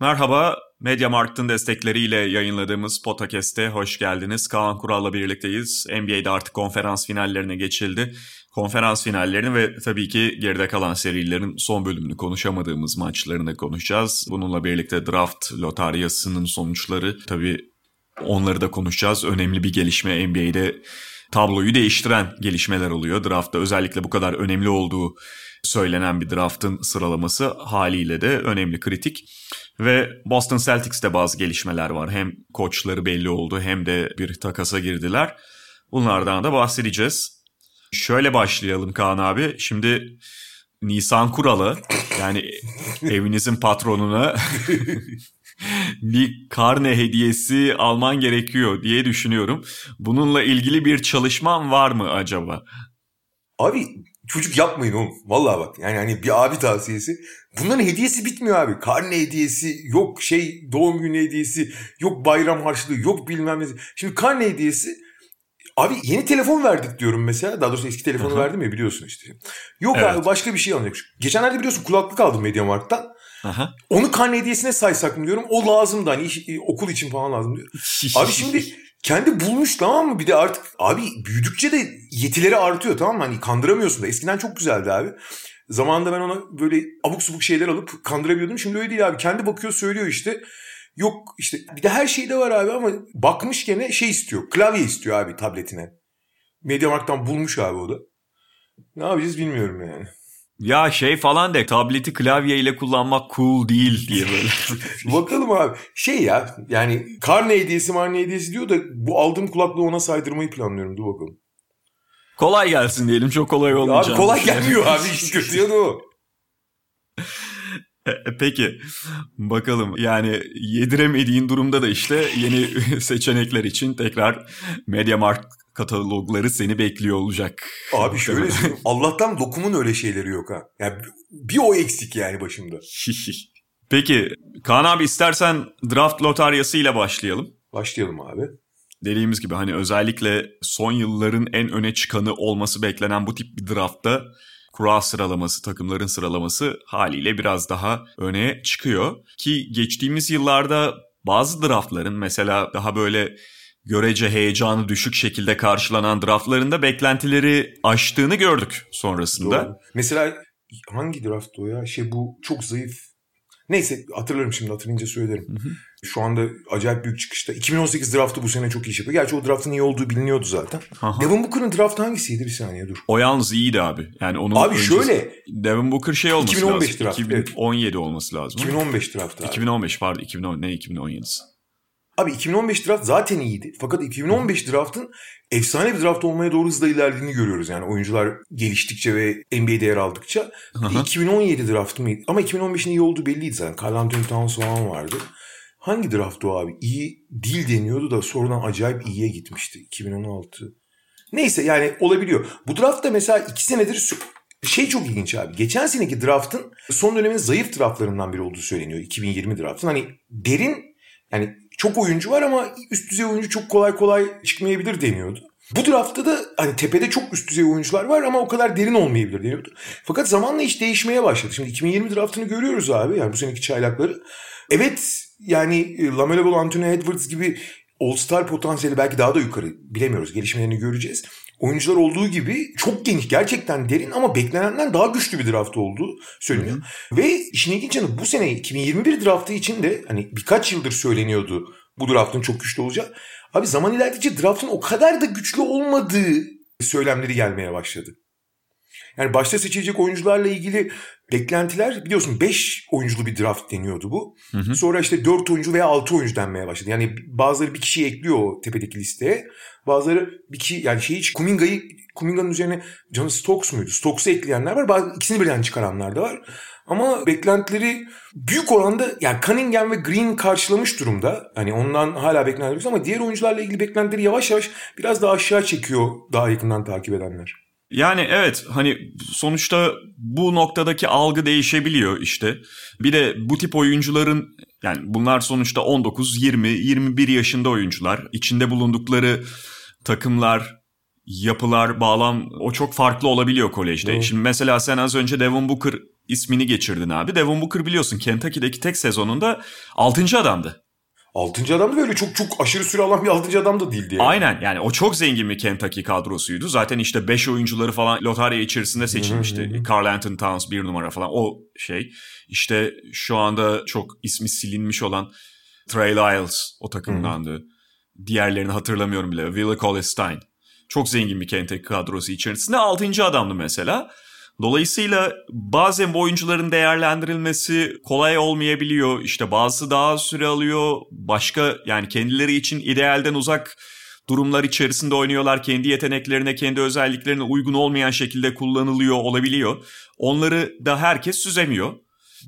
Merhaba, Media Markt'ın destekleriyle yayınladığımız podcast'e hoş geldiniz. Kaan Kural'la birlikteyiz. NBA'de artık konferans finallerine geçildi. Konferans finallerini ve tabii ki geride kalan serilerin son bölümünü konuşamadığımız maçlarını konuşacağız. Bununla birlikte draft lotaryasının sonuçları, tabii onları da konuşacağız. Önemli bir gelişme, NBA'de tabloyu değiştiren gelişmeler oluyor. Draftta özellikle bu kadar önemli olduğu söylenen bir draftın sıralaması haliyle de önemli, kritik. Ve Boston Celtics'te bazı gelişmeler var. Hem koçları belli oldu hem de bir takasa girdiler. Bunlardan da bahsedeceğiz. Şöyle başlayalım Kaan abi. Şimdi Nisan Kural'ı, yani evinizin patronuna bir karne hediyesi alman gerekiyor diye düşünüyorum. Bununla ilgili bir çalışman var mı acaba? Abi çocuk yapmayın oğlum. Vallahi bak, yani hani bir abi tavsiyesi. Bunların hediyesi bitmiyor abi. Karne hediyesi, yok şey doğum günü hediyesi, yok bayram harçlığı, yok bilmem ne. Şimdi karne hediyesi, abi yeni telefon verdik diyorum mesela. Daha doğrusu eski telefonu verdim ya, biliyorsun işte. Yok evet. Abi başka bir şey alacak. Geçenlerde biliyorsun kulaklık aldım Media Markt'tan. Aha. Onu karne hediyesine saysak mı diyorum. O lazım da hani okul için falan lazım diyor. Abi şimdi kendi bulmuş, tamam mı? Bir de artık abi büyüdükçe de yetileri artıyor, tamam mı? Hani kandıramıyorsun da. Eskiden çok güzeldi abi. Zamanında ben ona böyle abuk subuk şeyler alıp kandırabiliyordum. Şimdi öyle değil abi. Kendi bakıyor, söylüyor işte. Yok işte bir de her şeyde var abi, ama bakmış gene şey istiyor. Klavye istiyor abi tabletine. Media Markt'tan bulmuş abi o da. Ne yapacağız bilmiyorum yani. Ya şey falan de, tableti klavyeyle kullanmak cool değil diye böyle. Bakalım abi. Şey ya, yani karne hediyesi marne hediyesi diyor da bu aldığım kulaklığı ona saydırmayı planlıyorum. Dur bakalım. Kolay gelsin diyelim, çok kolay olmayacak. Abi kolay gelmiyor abi, hiç kötüyor o. Peki bakalım, yani yediremediğin durumda da işte yeni seçenekler için tekrar Media Markt katalogları seni bekliyor olacak. Abi şöyle söyleyeyim, Allah'tan lokumun öyle şeyleri yok ha. Yani bir o eksik yani başımda. Peki Kaan abi, istersen draft lotaryasıyla başlayalım. Başlayalım abi. Dediğimiz gibi hani özellikle son yılların en öne çıkanı olması beklenen bu tip bir draftta kura sıralaması, takımların sıralaması haliyle biraz daha öne çıkıyor. Ki geçtiğimiz yıllarda bazı draftların, mesela daha böyle görece heyecanı düşük şekilde karşılanan draftlarında beklentileri aştığını gördük sonrasında. Doğru. Mesela hangi draft o ya? Bu çok zayıf. Neyse hatırlarım, şimdi hatırlayınca söylerim. Hı hı. Şu anda acayip büyük çıkışta. 2018 draftı bu sene çok iyi yapıyor. Gerçi o draftın iyi olduğu biliniyordu zaten. Aha. Devin Booker'ın draftı hangisiydi? Bir saniye dur. O yalnız iyiydi abi. Yani onun abi öncesi... şöyle. Devin Booker olması 2015 lazım. Draft, 2017 evet. Olması lazım. 2015 draftı abi. 2015 vardı. 2017'si. Abi 2015 draft zaten iyiydi. Fakat 2015 draftın efsane bir draft olmaya doğru hızla ilerlediğini görüyoruz. Yani oyuncular geliştikçe ve NBA'de yer aldıkça. 2017 draftı mıydı? Ama 2015'in iyi olduğu belliydi zaten. Carl Anthony Towns falan vardı. Hangi draftı o abi? İyi değil deniyordu da sonradan acayip iyiye gitmişti. 2016. Neyse yani olabiliyor. Bu draftta mesela 2 senedir çok ilginç abi. Geçen seneki draftın son dönemin zayıf draftlarından biri olduğu söyleniyor. 2020 draftın. Hani derin, yani çok oyuncu var ama üst düzey oyuncu çok kolay kolay çıkmayabilir deniyordu. Bu draftta da hani tepede çok üst düzey oyuncular var ama o kadar derin olmayabilir deniyordu. Fakat zamanla iş değişmeye başladı. Şimdi 2020 draftını görüyoruz abi. Yani bu seneki çaylakları. Evet, yani LaMelo Ball, Anthony Edwards gibi All-Star potansiyeli belki daha da yukarı, bilemiyoruz. Gelişmelerini göreceğiz. Oyuncular olduğu gibi çok geniş, gerçekten derin ama beklenenden daha güçlü bir draft olduğu söyleniyor. Hı. Ve işin ilginç yanı, bu sene 2021 draftı için de hani birkaç yıldır söyleniyordu bu draftın çok güçlü olacağı. Abi zaman ilerledikçe draftın o kadar da güçlü olmadığı söylemleri gelmeye başladı. Yani başta seçilecek oyuncularla ilgili beklentiler, biliyorsun 5 oyunculu bir draft deniyordu bu. Hı hı. Sonra işte 4 oyuncu veya 6 oyuncu denmeye başladı. Yani bazıları bir kişiyi ekliyor o tepedeki listeye. Bazıları bir kişi, yani şey, hiç Kuminga'nın üzerine John Stokes muydu? Stokes'u ekleyenler var. Bazı ikisini birden çıkaranlar da var. Ama beklentileri büyük oranda, yani Cunningham ve Green karşılamış durumda. Hani ondan hala beklentiyoruz ama diğer oyuncularla ilgili beklentileri yavaş yavaş biraz daha aşağı çekiyor daha yakından takip edenler. Yani evet, hani sonuçta bu noktadaki algı değişebiliyor işte. Bir de bu tip oyuncuların, yani bunlar sonuçta 19, 20, 21 yaşında oyuncular. İçinde bulundukları takımlar, yapılar, bağlam o çok farklı olabiliyor kolejde. Evet. Şimdi mesela sen az önce Devin Booker ismini geçirdin abi. Devin Booker biliyorsun Kentucky'deki tek sezonunda 6. adamdı. 6. adam da öyle çok aşırı süre alan bir 6. adam da değildi. Yani. Aynen, yani o çok zengin bir Kentucky kadrosuydu. Zaten işte 5 oyuncuları falan lotarya içerisinde seçilmişti. Karl Anthony Towns 1 numara falan o şey. İşte şu anda çok ismi silinmiş olan Trey Lyles o takımdandı. Hı-hı. Diğerlerini hatırlamıyorum bile. Willie Cauley-Stein. Çok zengin bir Kentucky kadrosu içerisinde 6. adamdı mesela. Dolayısıyla bazen bu oyuncuların değerlendirilmesi kolay olmayabiliyor. İşte bazısı daha süre alıyor. Başka, yani kendileri için idealden uzak durumlar içerisinde oynuyorlar. Kendi yeteneklerine, kendi özelliklerine uygun olmayan şekilde kullanılıyor olabiliyor. Onları da herkes süzemiyor.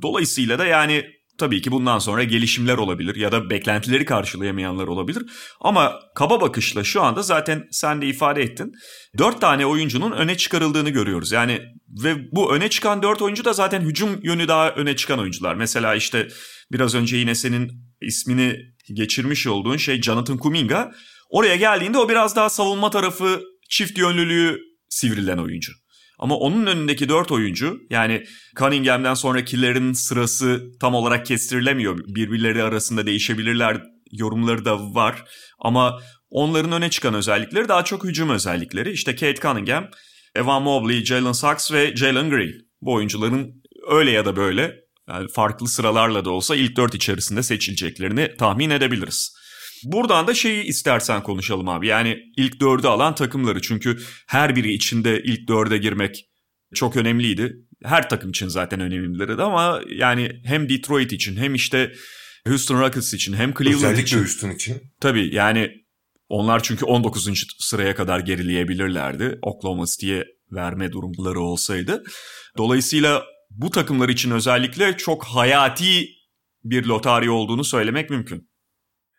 Dolayısıyla da yani tabii ki bundan sonra gelişimler olabilir ya da beklentileri karşılayamayanlar olabilir. Ama kaba bakışla şu anda zaten sen de ifade ettin. 4 tane oyuncunun öne çıkarıldığını görüyoruz. Yani ve bu öne çıkan 4 oyuncu da zaten hücum yönü daha öne çıkan oyuncular. Mesela işte biraz önce yine senin ismini geçirmiş olduğun şey Jonathan Kuminga. Oraya geldiğinde o biraz daha savunma tarafı, çift yönlülüğü sivrilen oyuncu. Ama onun önündeki 4 oyuncu, yani Cunningham'den sonrakilerin sırası tam olarak kestirilemiyor. Birbirleri arasında değişebilirler yorumları da var. Ama onların öne çıkan özellikleri daha çok hücum özellikleri. İşte Cade Cunningham, Evan Mobley, Jalen Suggs ve Jalen Green. Bu oyuncuların öyle ya da böyle, yani farklı sıralarla da olsa ilk 4 içerisinde seçileceklerini tahmin edebiliriz. Buradan da şeyi istersen konuşalım abi. Yani ilk 4'ü alan takımları. Çünkü her biri içinde ilk 4'e girmek çok önemliydi. Her takım için zaten önemliydi ama yani hem Detroit için hem işte Houston Rockets için hem Cleveland için. Özellikle Houston için. Tabii yani onlar çünkü 19. sıraya kadar gerileyebilirlerdi. Oklahoma City'ye verme durumları olsaydı. Dolayısıyla bu takımlar için özellikle çok hayati bir lotarya olduğunu söylemek mümkün.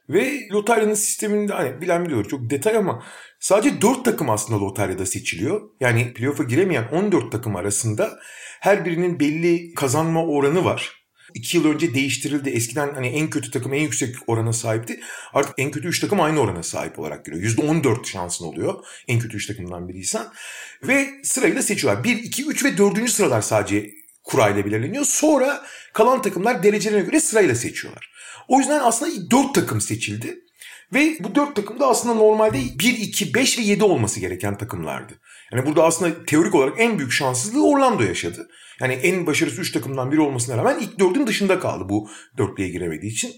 Ve lotaryanın sisteminde hani bilen biliyor, çok detay ama sadece 4 takım aslında lotaryada seçiliyor. Yani playoff'a giremeyen 14 takım arasında her birinin belli kazanma oranı var. 2 yıl önce değiştirildi. Eskiden hani en kötü takım en yüksek orana sahipti. Artık en kötü 3 takım aynı orana sahip olarak giriyor. %14 şansın oluyor en kötü 3 takımdan biriysen. Ve sırayla seçiyorlar. 1, 2, 3 ve 4. sıralar sadece kurayla belirleniyor. Sonra kalan takımlar derecelerine göre sırayla seçiyorlar. O yüzden aslında 4 takım seçildi. Ve bu 4 takım da aslında normalde 1, 2, 5 ve 7 olması gereken takımlardı. Yani burada aslında teorik olarak en büyük şanssızlığı Orlando yaşadı. Yani en başarısı 3 takımdan biri olmasına rağmen ilk 4'ün dışında kaldı bu dörtlüğe giremediği için.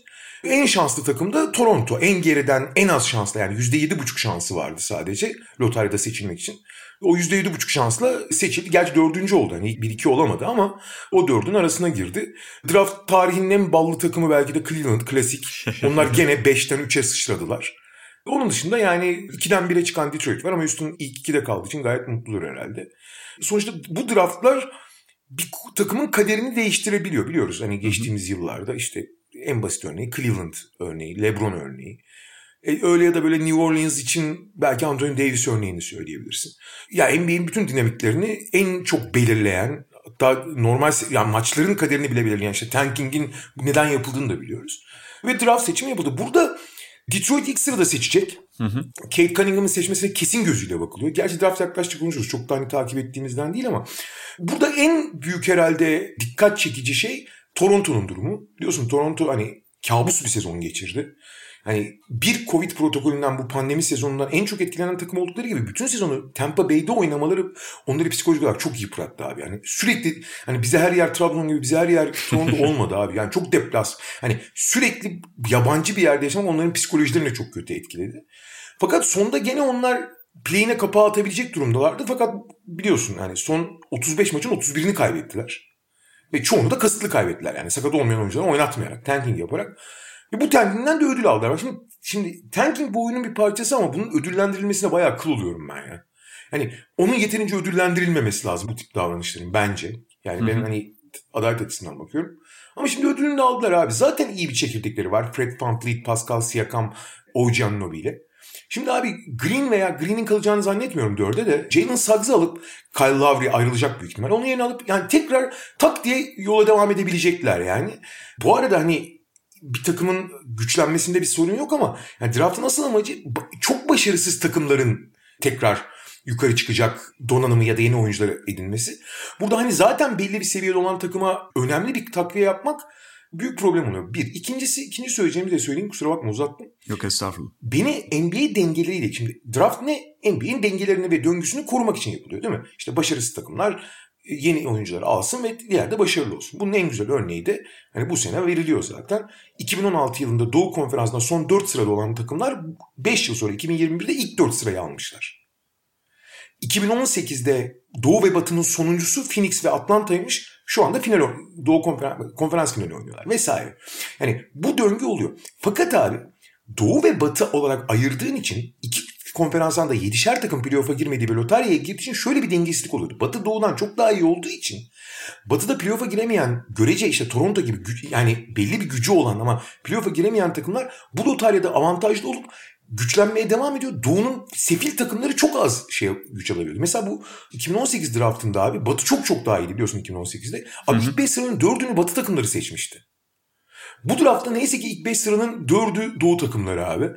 En şanslı takım da Toronto. En geriden en az şanslı, yani %7,5 şansı vardı sadece lotaryada seçilmek için. O %7,5 şansla seçildi. Gerçi 4. oldu. Hani 1-2 olamadı ama o 4'ün arasına girdi. Draft tarihinin en ballı takımı belki de Cleveland. Klasik. Onlar gene 5'ten 3'e sıçradılar. Onun dışında yani 2'den 1'e çıkan Detroit var ama Houston ilk 2'de kaldığı için gayet mutludur herhalde. Sonuçta bu draftlar bir takımın kaderini değiştirebiliyor. Biliyoruz hani geçtiğimiz yıllarda işte en basit örneği Cleveland örneği, LeBron örneği. Öyle ya da böyle New Orleans için belki Anthony Davis örneğini söyleyebilirsin. Ya NBA'nin bütün dinamiklerini en çok belirleyen, hatta normal yani maçların kaderini bile belirleyen, işte tanking'in neden yapıldığını da biliyoruz. Ve draft seçimi yapıldı. Burada Detroit ilk sırada seçecek. Hı. Cade Cunningham'ın seçmesine kesin gözüyle bakılıyor. Gerçi draft yaklaştık konuşuruz. Çok da hani takip ettiğimizden değil ama burada en büyük herhalde dikkat çekici şey Toronto'nun durumu. Biliyorsun Toronto hani kabus bir sezon geçirdi. Hani bir Covid protokolünden, bu pandemi sezonundan en çok etkilenen takım oldukları gibi bütün sezonu Tampa Bay'de oynamaları onları psikolojik olarak çok yıprattı abi. Yani sürekli hani bize her yer Trabzon gibi, bize her yer Toronto olmadı abi. Yani çok deplas. Hani sürekli yabancı bir yerde yaşamak onların psikolojilerini çok kötü etkiledi. Fakat sonda gene onlar play-in'e kapağı atabilecek durumdalardı. Fakat biliyorsun yani son 35 maçın 31'ini kaybettiler. Ve çoğunu da kasıtlı kaybettiler. Yani sakat olmayan oyuncuları oynatmayarak, tanking yaparak. Ve bu tankingden de ödül aldılar. Şimdi tanking bu oyunun bir parçası ama bunun ödüllendirilmesine bayağı kıl oluyorum ben ya. Hani onun yeterince ödüllendirilmemesi lazım bu tip davranışların bence. Yani ben hani adalet açısından bakıyorum. Ama şimdi ödülünü de aldılar abi. Zaten iyi bir çekirdekleri var. Fred VanVleet, Pascal Siakam, Ojan Nobi ile. Şimdi abi Green veya Green'in kalacağını zannetmiyorum 4'e de. Jalen Suggs'ı alıp Kyle Lowry ayrılacak büyük ihtimal. Onun yerine alıp yani tekrar tak diye yola devam edebilecekler yani. Bu arada hani bir takımın güçlenmesinde bir sorun yok ama yani draftın asıl amacı çok başarısız takımların tekrar yukarı çıkacak donanımı ya da yeni oyuncuları edinmesi. Burada hani zaten belli bir seviyede olan takıma önemli bir takviye yapmak büyük problem oluyor. Bir. İkinci söyleyeceğimi de söyleyeyim. Kusura bakma uzattım. Yok estağfurullah. Beni NBA dengeleriyle şimdi draft ne? NBA'nin dengelerini ve döngüsünü korumak için yapılıyor değil mi? İşte başarısız takımlar yeni oyuncuları alsın ve ileride başarılı olsun. Bunun en güzel örneği de hani bu sene veriliyor zaten. 2016 yılında Doğu Konferansı'nda son 4 sırada olan takımlar 5 yıl sonra 2021'de ilk 4 sırayı almışlar. 2018'de Doğu ve Batı'nın sonuncusu Phoenix ve Atlanta'ymış. Şu anda final Doğu konferans finali oynuyorlar vesaire. Yani bu döngü oluyor. Fakat abi Doğu ve Batı olarak ayırdığın için iki konferanstan da 7'şer takım playoff'a girmediği bir lotaryaya girdiği için şöyle bir dengesizlik oluyordu. Batı Doğu'dan çok daha iyi olduğu için Batı'da playoff'a giremeyen görece işte Toronto gibi yani belli bir gücü olan ama playoff'a giremeyen takımlar bu lotaryada avantajlı olup güçlenmeye devam ediyor. Doğu'nun sefil takımları çok az güç alabiliyordu. Mesela bu 2018 draftında abi Batı çok daha iyiydi biliyorsun 2018'de. Abi ilk 5 sıranın 4'ünü Batı takımları seçmişti. Bu draftta neyse ki ilk 5 sıranın 4'ü Doğu takımları abi.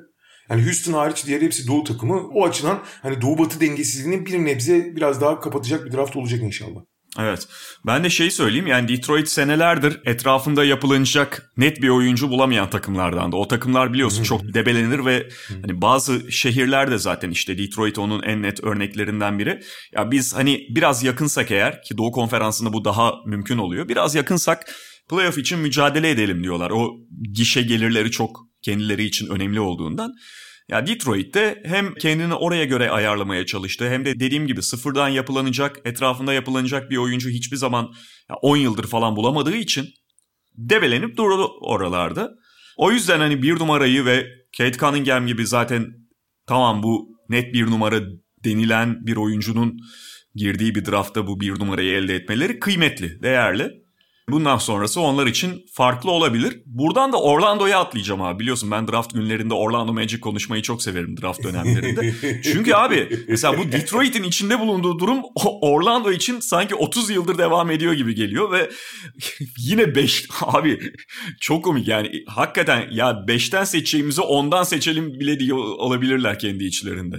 Yani Houston hariç diğer hepsi Doğu takımı. O açıdan hani Doğu Batı dengesizliğini bir nebze biraz daha kapatacak bir draft olacak inşallah. Evet. Ben de şeyi söyleyeyim. Yani Detroit senelerdir etrafında yapılanacak net bir oyuncu bulamayan takımlardan da. O takımlar biliyorsun çok debelenir ve hani bazı şehirler de zaten işte Detroit onun en net örneklerinden biri. Ya biz hani biraz yakınsak eğer ki Doğu Konferansı'nda bu daha mümkün oluyor. Biraz yakınsak playoff için mücadele edelim diyorlar. O gişe gelirleri çok kendileri için önemli olduğundan. Ya Detroit'te hem kendini oraya göre ayarlamaya çalıştı hem de dediğim gibi sıfırdan yapılanacak, etrafında yapılanacak bir oyuncu hiçbir zaman 10 yıldır falan bulamadığı için debelenip durdu oralarda. O yüzden hani bir numarayı ve Cade Cunningham gibi zaten tamam bu net bir numara denilen bir oyuncunun girdiği bir draftta bu bir numarayı elde etmeleri kıymetli, değerli. Bundan sonrası onlar için farklı olabilir. Buradan da Orlando'ya atlayacağım abi. Biliyorsun ben draft günlerinde Orlando Magic konuşmayı çok severim draft dönemlerinde. Çünkü abi mesela bu Detroit'in içinde bulunduğu durum Orlando için sanki 30 yıldır devam ediyor gibi geliyor. Ve yine 5 abi çok komik yani hakikaten ya 5'ten seçeceğimizi 10'dan seçelim bile diye olabilirler kendi içlerinde.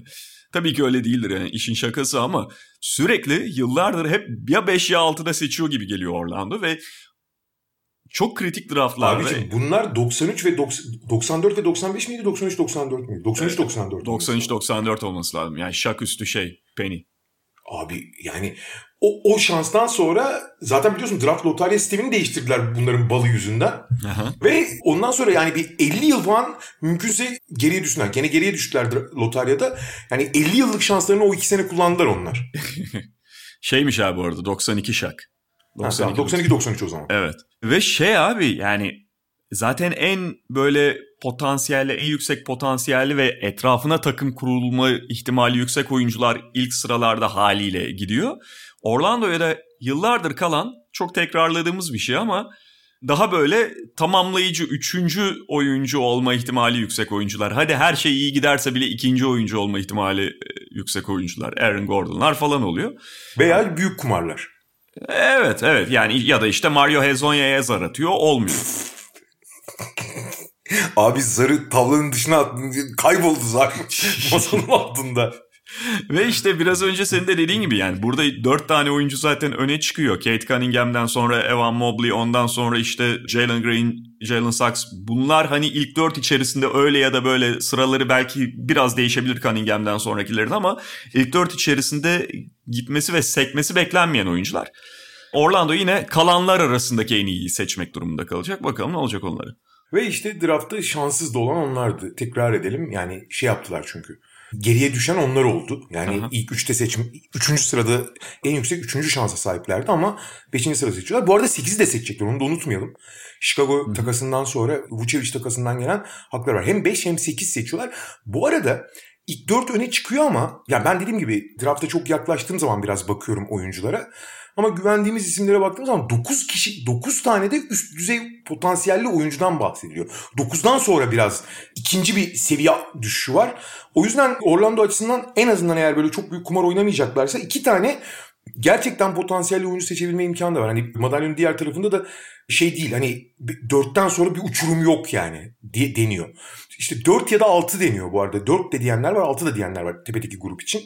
Tabii ki öyle değildir yani işin şakası ama sürekli yıllardır hep ya 5 ya 6'da seçiyor gibi geliyor Orlando ve çok kritik draftlar. Abiciğim bunlar 93 ve 94 ve 95 miydi? 93-94 müydü? 93-94. 93-94 olması lazım yani şak üstü şey Penny. Abi yani o şanstan sonra zaten biliyorsun draft lotarya sistemini değiştirdiler bunların balı yüzünden. Aha. Ve ondan sonra yani bir 50 yıl falan mümkünse geriye düştüler. Gene geriye düştüler lotaryada. Yani 50 yıllık şanslarını o 2 sene kullandılar onlar. Şeymiş abi bu arada 92 şak. 92-93 o zaman. Evet. Ve şey abi yani zaten en böyle potansiyelli, en yüksek potansiyelli ve etrafına takım kurulma ihtimali yüksek oyuncular ilk sıralarda haliyle gidiyor. Orlando'ya da yıllardır kalan çok tekrarladığımız bir şey ama daha böyle tamamlayıcı, 3. oyuncu olma ihtimali yüksek oyuncular. Hadi her şey iyi giderse bile 2. oyuncu olma ihtimali yüksek oyuncular. Aaron Gordon'lar falan oluyor. Veya büyük kumarlar. Evet yani ya da işte Mario Hezonya'ya zar atıyor olmuyor. Abi zarı tavlanın dışına attın, kayboldu zar masanın altında. Ve işte biraz önce senin de dediğin gibi yani burada 4 tane oyuncu zaten öne çıkıyor. Cade Cunningham'dan sonra Evan Mobley, ondan sonra işte Jalen Green, Jalen Suggs. Bunlar hani ilk 4 içerisinde öyle ya da böyle sıraları belki biraz değişebilir Cunningham'dan sonrakilerin ama ilk 4 içerisinde gitmesi ve sekmesi beklenmeyen oyuncular. Orlando yine kalanlar arasındaki en iyiyi seçmek durumunda kalacak. Bakalım ne olacak onları. Ve işte draftta şanssız da olan onlardı. Tekrar edelim yani şey yaptılar çünkü. Geriye düşen onlar oldu. Yani aha, ilk 3'te üçüncü sırada en yüksek 3. şansa sahiplerdi ama 5. sırada seçiyorlar. Bu arada 8'i de seçecekler, onu da unutmayalım. Chicago takasından sonra Vucevic takasından gelen haklar var. Hem 5 hem 8 seçiyorlar. Bu arada ilk 4 öne çıkıyor ama ya ben dediğim gibi drafta çok yaklaştığım zaman biraz bakıyorum oyunculara. Ama güvendiğimiz isimlere baktığımız zaman 9 kişi, 9 tane de üst düzey potansiyelli oyuncudan bahsediliyor. 9'dan sonra biraz ikinci bir seviye düşüşü var. O yüzden Orlando açısından en azından eğer böyle çok büyük kumar oynamayacaklarsa 2 tane gerçekten potansiyelli oyuncu seçebilme imkanı da var. Hani madalyonun diğer tarafında da şey değil, hani 4'ten sonra bir uçurum yok yani diye deniyor. İşte 4 ya da 6 deniyor bu arada. 4 de diyenler var, 6 da diyenler var tepedeki grup için.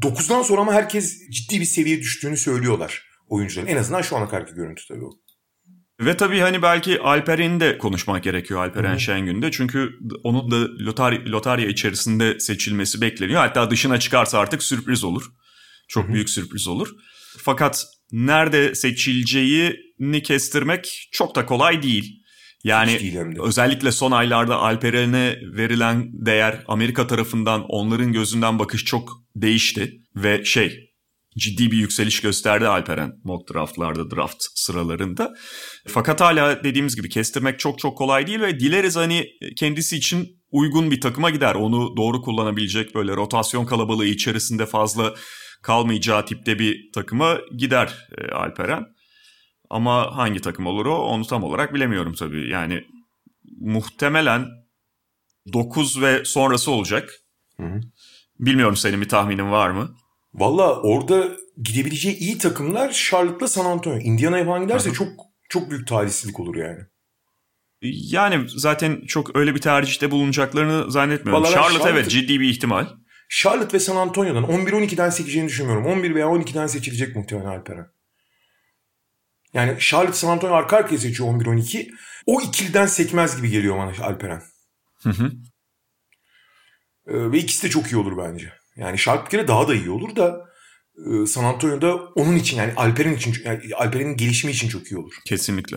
9'dan sonra ama herkes ciddi bir seviyeye düştüğünü söylüyorlar oyuncuların. En azından şu ana kadarki görüntü tabii o. Ve tabii hani belki Alperen'i de konuşmak gerekiyor, Alperen Şengün'de. Çünkü onun da lotarya içerisinde seçilmesi bekleniyor. Hatta dışına çıkarsa artık sürpriz olur. Çok büyük sürpriz olur. Fakat nerede seçileceğini kestirmek çok da kolay değil. Yani özellikle son aylarda Alperen'e verilen değer Amerika tarafından, onların gözünden bakış çok değişti. Ve ciddi bir yükseliş gösterdi Alperen mock draftlarda, draft sıralarında. Fakat hala dediğimiz gibi kestirmek çok kolay değil ve dileriz hani kendisi için uygun bir takıma gider. Onu doğru kullanabilecek, böyle rotasyon kalabalığı içerisinde fazla kalmayacağı tipte bir takıma gider Alperen. Ama hangi takım olur o, onu tam olarak bilemiyorum tabii. Yani muhtemelen 9 ve sonrası olacak. Bilmiyorum, senin bir tahminin var mı? Valla orada gidebileceği iyi takımlar Charlotte'la San Antonio. Indiana'ya falan giderse çok büyük talihsizlik olur yani. Yani zaten çok öyle bir tercihte bulunacaklarını zannetmiyorum. Vallahi Charlotte evet ciddi bir ihtimal. Charlotte ve San Antonio'dan 11-12'den seçeceğini düşünmüyorum. 11 veya 12'den seçilecek muhtemelen Alperen. Yani Charlotte, San Antonio arka arkaya seçiyor 11-12. O ikiliden sekmez gibi geliyor bana Alperen. Ve ikisi de çok iyi olur bence. Yani Charlotte bir kere daha da iyi olur da San Antonio'da onun için, yani Alperen için, yani Alperen'in gelişimi için çok iyi olur. Kesinlikle.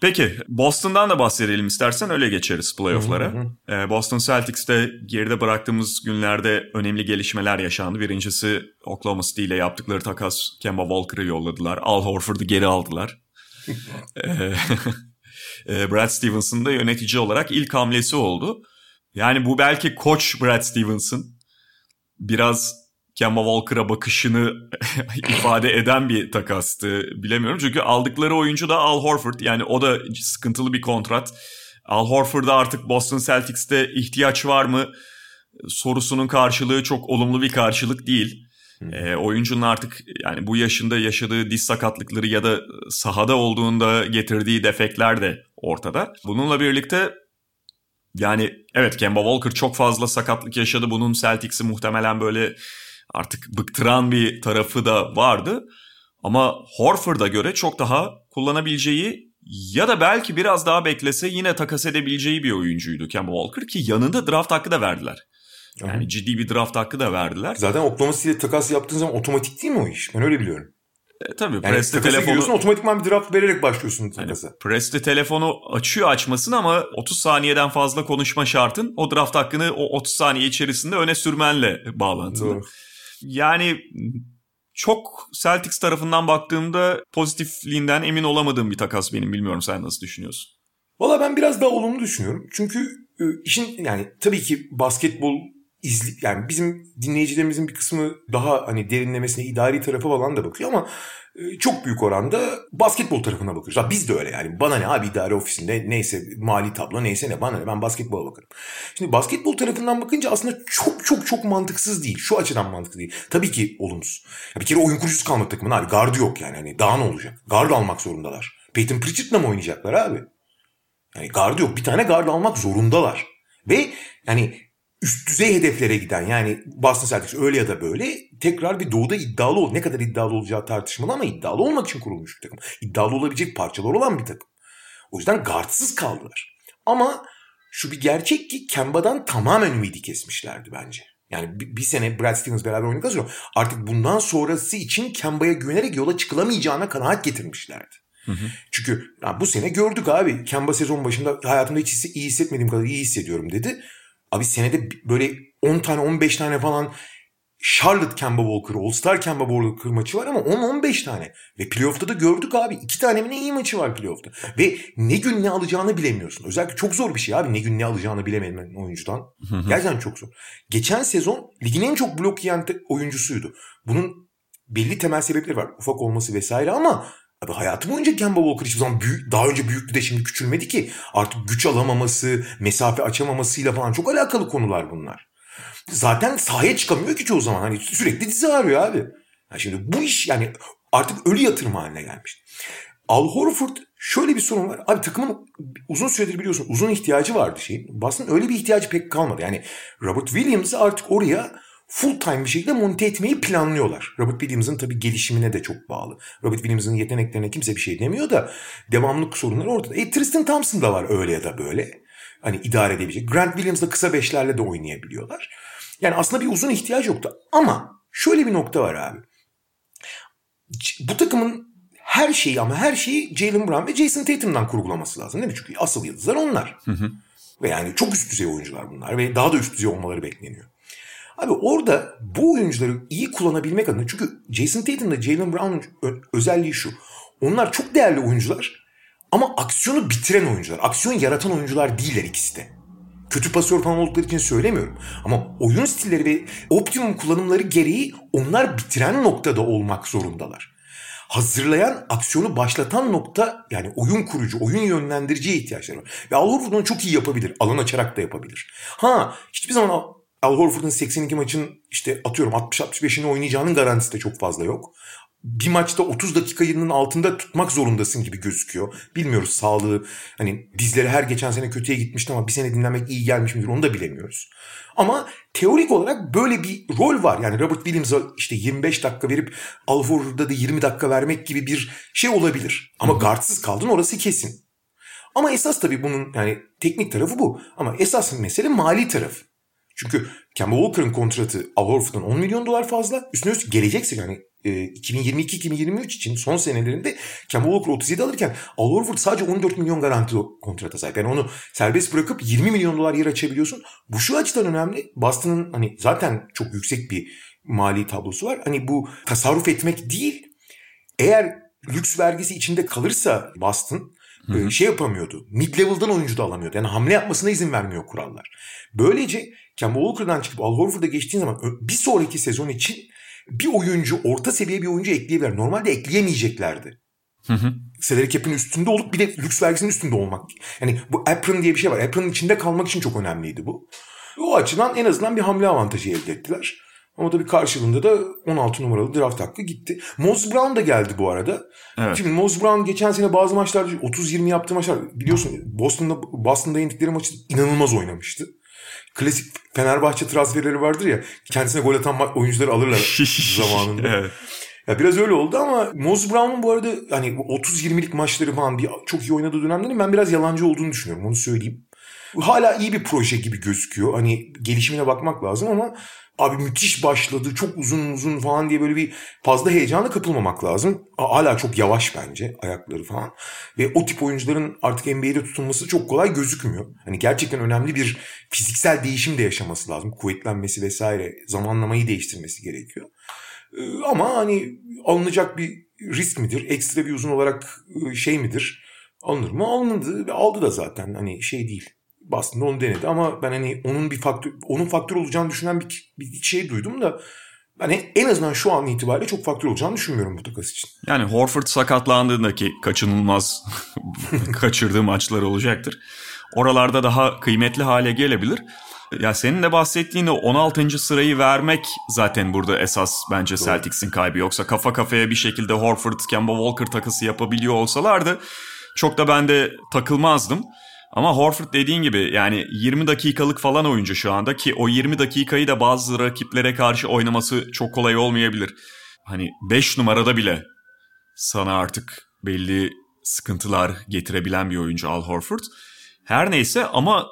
Peki Boston'dan da bahsedelim istersen, öyle geçeriz playoff'lara. Boston Celtics'te geride bıraktığımız günlerde önemli gelişmeler yaşandı. Birincisi Oklahoma City ile yaptıkları takas, Kemba Walker'ı yolladılar. Al Horford'u geri aldılar. Brad Stevens'ın da yönetici olarak ilk hamlesi oldu. Yani bu belki koç Brad Stevens'ın biraz Kemba Walker'a bakışını ifade eden bir takastı. Bilemiyorum çünkü aldıkları oyuncu da Al Horford. Yani o da sıkıntılı bir kontrat. Al Horford'a artık Boston Celtics'te ihtiyaç var mı sorusunun karşılığı çok olumlu bir karşılık değil. Oyuncunun artık yani bu yaşında yaşadığı diz sakatlıkları ya da sahada olduğunda getirdiği defekler de ortada. Bununla birlikte yani evet, Kemba Walker çok fazla sakatlık yaşadı. Bunun Celtics'i muhtemelen böyle artık bıktıran bir tarafı da vardı. Ama Horford'a göre çok daha kullanabileceği ya da belki biraz daha beklese yine takas edebileceği bir oyuncuydu Kemba Walker. Ki yanında draft hakkı da verdiler. Yani ciddi bir draft hakkı da verdiler. Zaten Oklahoma City'yle takas yaptığın zaman otomatik değil mi o iş? Ben öyle biliyorum. Tabii Presti yani telefonu giriyorsun, otomatikman bir draft vererek başlıyorsun takasa. Yani Presti telefonu açıyor açmasın ama 30 saniyeden fazla konuşma şartın, o draft hakkını o 30 saniye içerisinde öne sürmenle bağlantılı. Doğru. Yani çok Celtics tarafından baktığımda pozitifliğinden emin olamadığım bir takas benim. Bilmiyorum sen nasıl düşünüyorsun? Valla ben biraz daha olumlu düşünüyorum. Çünkü işin yani tabii ki basketbol yani bizim dinleyicilerimizin bir kısmı daha hani derinlemesine idari tarafı falan da bakıyor ama çok büyük oranda basketbol tarafına bakıyoruz. Ya biz de öyle yani, bana ne abi idari ofisinde neyse, mali tablo neyse ne, bana ne, ben basketbola bakarım. Şimdi basketbol tarafından bakınca aslında çok mantıksız değil. Şu açıdan mantıksız değil. Tabii ki olumsuz. Ya bir kere oyun kurucusu kalmadı takımın abi, gardı yok yani, hani daha ne olacak? Gardı almak zorundalar. Payton Pritchard'la mı oynayacaklar abi? Yani gardı yok, bir tane gardı almak zorundalar. Ve yani üst düzey hedeflere giden, yani Boston Celtics öyle ya da böyle tekrar bir doğuda iddialı oldu. Ne kadar iddialı olacağı tartışmalı ama iddialı olmak için kurulmuş bir takım. İddialı olabilecek parçalar olan bir takım. O yüzden guardsız kaldılar. Ama şu bir gerçek ki Kemba'dan tamamen ümidi kesmişlerdi bence. Yani bir sene Brad Stevens beraber oynadıktan sonra artık bundan sonrası için Kemba'ya güvenerek yola çıkılamayacağına kanaat getirmişlerdi. Çünkü bu sene gördük abi, Kemba sezon başında hayatımda hiç iyi hissetmediğim kadar iyi hissediyorum dedi. Abi senede böyle 10 tane 15 tane falan Charlotte Kemba Walker, All Star Kemba Walker maçı var ama 10-15 tane. Ve playoff'ta da gördük abi. 2 tane mi ne iyi maçı var playoff'ta. Ve ne gün ne alacağını bilemiyorsun. Özellikle çok zor bir şey abi. Ne gün ne alacağını bilemeyen oyuncudan. Gerçekten çok zor. Geçen sezon ligin en çok blok yiyen oyuncusuydu. Bunun belli temel sebepleri var. Ufak olması vesaire ama abi hayatı boyunca Kemba Walker hiçbir zaman büyük, daha önce büyüktü de şimdi küçülmedi ki. Artık güç alamaması, mesafe açamamasıyla falan çok alakalı konular bunlar. Zaten sahaya çıkamıyor ki çoğu zaman. Hani sürekli dizi ağrıyor abi. Yani şimdi bu iş yani artık ölü yatırım haline gelmiş. Al Horford şöyle bir sorun var. Abi takımın uzun süredir biliyorsun uzun ihtiyacı vardı şeyin. Boston'ın öyle bir ihtiyacı pek kalmadı. Yani Robert Williams'ı artık oraya full time bir şekilde monte etmeyi planlıyorlar. Robert Williams'ın tabii gelişimine de çok bağlı. Robert Williams'ın yeteneklerine kimse bir şey demiyor da devamlılık sorunları ortada. Tristan Thompson da var öyle ya da böyle. Hani idare edebilecek. Grant Williams'la kısa beşlerle de oynayabiliyorlar. Yani aslında bir uzun ihtiyaç yoktu. Ama şöyle bir nokta var abi. Bu takımın her şeyi ama her şeyi Jalen Brown ve Jason Tatum'dan kurgulaması lazım değil mi? Çünkü asıl yıldızlar onlar. Ve yani çok üst düzey oyuncular bunlar. Ve daha da üst düzey olmaları bekleniyor. Abi orada bu oyuncuları iyi kullanabilmek adına. Çünkü Jason Tatum'da Jalen Brown'un özelliği şu. Onlar çok değerli oyuncular. Ama aksiyonu bitiren oyuncular. Aksiyon yaratan oyuncular değiller ikisi de. Kötü pasör falan oldukları için söylemiyorum. Ama oyun stilleri ve optimum kullanımları gereği onlar bitiren noktada olmak zorundalar. Hazırlayan, aksiyonu başlatan nokta yani oyun kurucu, oyun yönlendiriciye ihtiyaçları var. Ve Al Horford onu çok iyi yapabilir. Alan açarak da yapabilir. Hiçbir zaman Al Horford'un 82 maçın işte atıyorum 60-65'ini oynayacağının garantisi de çok fazla yok. Bir maçta 30 dakikayının altında tutmak zorundasın gibi gözüküyor. Bilmiyoruz sağlığı. Hani dizleri her geçen sene kötüye gitmişti ama bir sene dinlenmek iyi gelmiş midir onu da bilemiyoruz. Ama teorik olarak böyle bir rol var. Yani Robert Williams'a işte 25 dakika verip Al Horford'a da 20 dakika vermek gibi bir şey olabilir. Ama guardsız kaldın orası kesin. Ama esas tabii bunun yani teknik tarafı bu. Ama esas mesele mali tarafı. Çünkü Kemba Walker'ın kontratı Al Horford'dan $10 milyon fazla. Üstüne üstü gelecekse yani 2022-2023 için son senelerinde Kemba Walker 37 alırken Al Horford sadece $14 milyon garanti kontrata sahip. Yani onu serbest bırakıp $20 milyon yer açabiliyorsun. Bu şu açıdan önemli. Boston'ın hani zaten çok yüksek bir mali tablosu var. Hani bu tasarruf etmek değil. Eğer lüks vergisi içinde kalırsa Boston şey yapamıyordu. Mid-level'dan oyuncu da alamıyordu. Yani hamle yapmasına izin vermiyor kurallar. Böylece Kemba Walker'dan çıkıp Al Horford'a geçtiğin zaman bir sonraki sezon için bir oyuncu, orta seviye bir oyuncu ekleyebilirler. Normalde ekleyemeyeceklerdi. Salary cap'in üstünde olup bir de lüks vergisinin üstünde olmak. Yani bu apron diye bir şey var. Apron'ın içinde kalmak için çok önemliydi bu. O açıdan en azından bir hamle avantajı elde ettiler. Ama tabii karşılığında da 16 numaralı draft hakkı gitti. Moz Brown da geldi bu arada. Evet. Şimdi Moz Brown geçen sene bazı maçlarda 30-20 yaptığı maçlar biliyorsun Boston'da yendikleri maçı inanılmaz oynamıştı. Klasik Fenerbahçe transferleri vardır ya. Kendisine gol atan oyuncuları alırlar zamanında. Evet. Ya biraz öyle oldu ama Moz Brown'un bu arada hani 30-20'lik maçları falan çok iyi oynadığı dönemlerin ben biraz yalancı olduğunu düşünüyorum. Onu söyleyeyim. Hala iyi bir proje gibi gözüküyor. Hani gelişimine bakmak lazım ama abi müthiş başladı. Çok uzun falan diye böyle bir fazla heyecana kapılmamak lazım. Hala çok yavaş bence ayakları falan. Ve o tip oyuncuların artık NBA'de tutulması çok kolay gözükmüyor. Hani gerçekten önemli bir fiziksel değişim de yaşaması lazım. Kuvvetlenmesi vesaire. Zamanlamayı değiştirmesi gerekiyor. Ama hani alınacak bir risk midir? Ekstra bir uzun olarak şey midir? Alınır mı? Alındı. Aldı da zaten. Hani şey değil. Aslında onu denedi ama ben hani onun bir faktör, onun faktör olacağını düşünen bir şey duydum da hani en azından şu an itibariyle çok faktör olacağını düşünmüyorum bu takas için. Yani Horford sakatlandığındaki kaçınılmaz kaçırdığı maçlar olacaktır. Oralarda daha kıymetli hale gelebilir. Ya senin de bahsettiğin o 16. sırayı vermek zaten burada esas bence doğru. Celtics'in kaybı. Yoksa kafa kafaya bir şekilde Horford, Kemba Walker takası yapabiliyor olsalardı çok da ben de takılmazdım. Ama Horford dediğin gibi yani 20 dakikalık falan oyuncu şu anda ki o 20 dakikayı da bazı rakiplere karşı oynaması çok kolay olmayabilir. Hani 5 numarada bile sana artık belli sıkıntılar getirebilen bir oyuncu Al Horford. Her neyse ama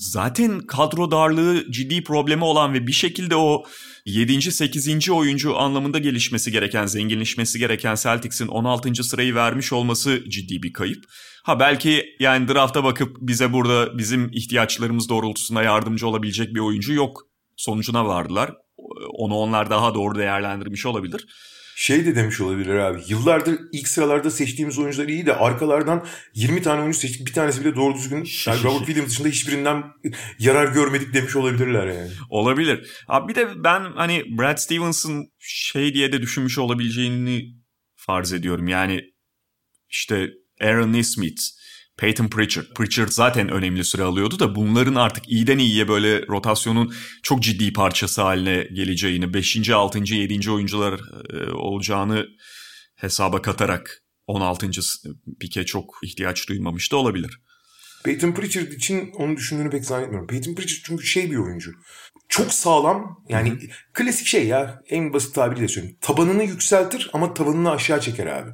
zaten kadro darlığı ciddi problemi olan ve bir şekilde o 7. 8. oyuncu anlamında gelişmesi gereken, zenginleşmesi gereken Celtics'in 16. sırayı vermiş olması ciddi bir kayıp. Ha belki yani drafta bakıp bize burada bizim ihtiyaçlarımız doğrultusunda yardımcı olabilecek bir oyuncu yok sonucuna vardılar. Onu onlar daha doğru değerlendirmiş olabilir. Şey de demiş olabilir abi. Yıllardır ilk sıralarda seçtiğimiz oyuncular iyi de arkalardan 20 tane oyuncu seçtik. Bir tanesi bile doğru düzgün. Yani Robert Williams dışında hiçbirinden yarar görmedik demiş olabilirler yani. Olabilir. Abi bir de ben hani Brad Stevens'ın şey diye de düşünmüş olabileceğini farz ediyorum. Yani işte Aaron Nesmith, Payton Pritchard. Pritchard zaten önemli süre alıyordu da bunların artık iyiden iyiye böyle rotasyonun çok ciddi parçası haline geleceğini, 5. 6. 7. oyuncular olacağını hesaba katarak 16. pike çok ihtiyaç duymamış da olabilir. Payton Pritchard için onu düşündüğünü pek zannetmiyorum. Payton Pritchard çünkü şey bir oyuncu. Çok sağlam yani klasik şey ya, en basit tabiriyle söyleyeyim. Tabanını yükseltir ama tavanını aşağı çeker abi.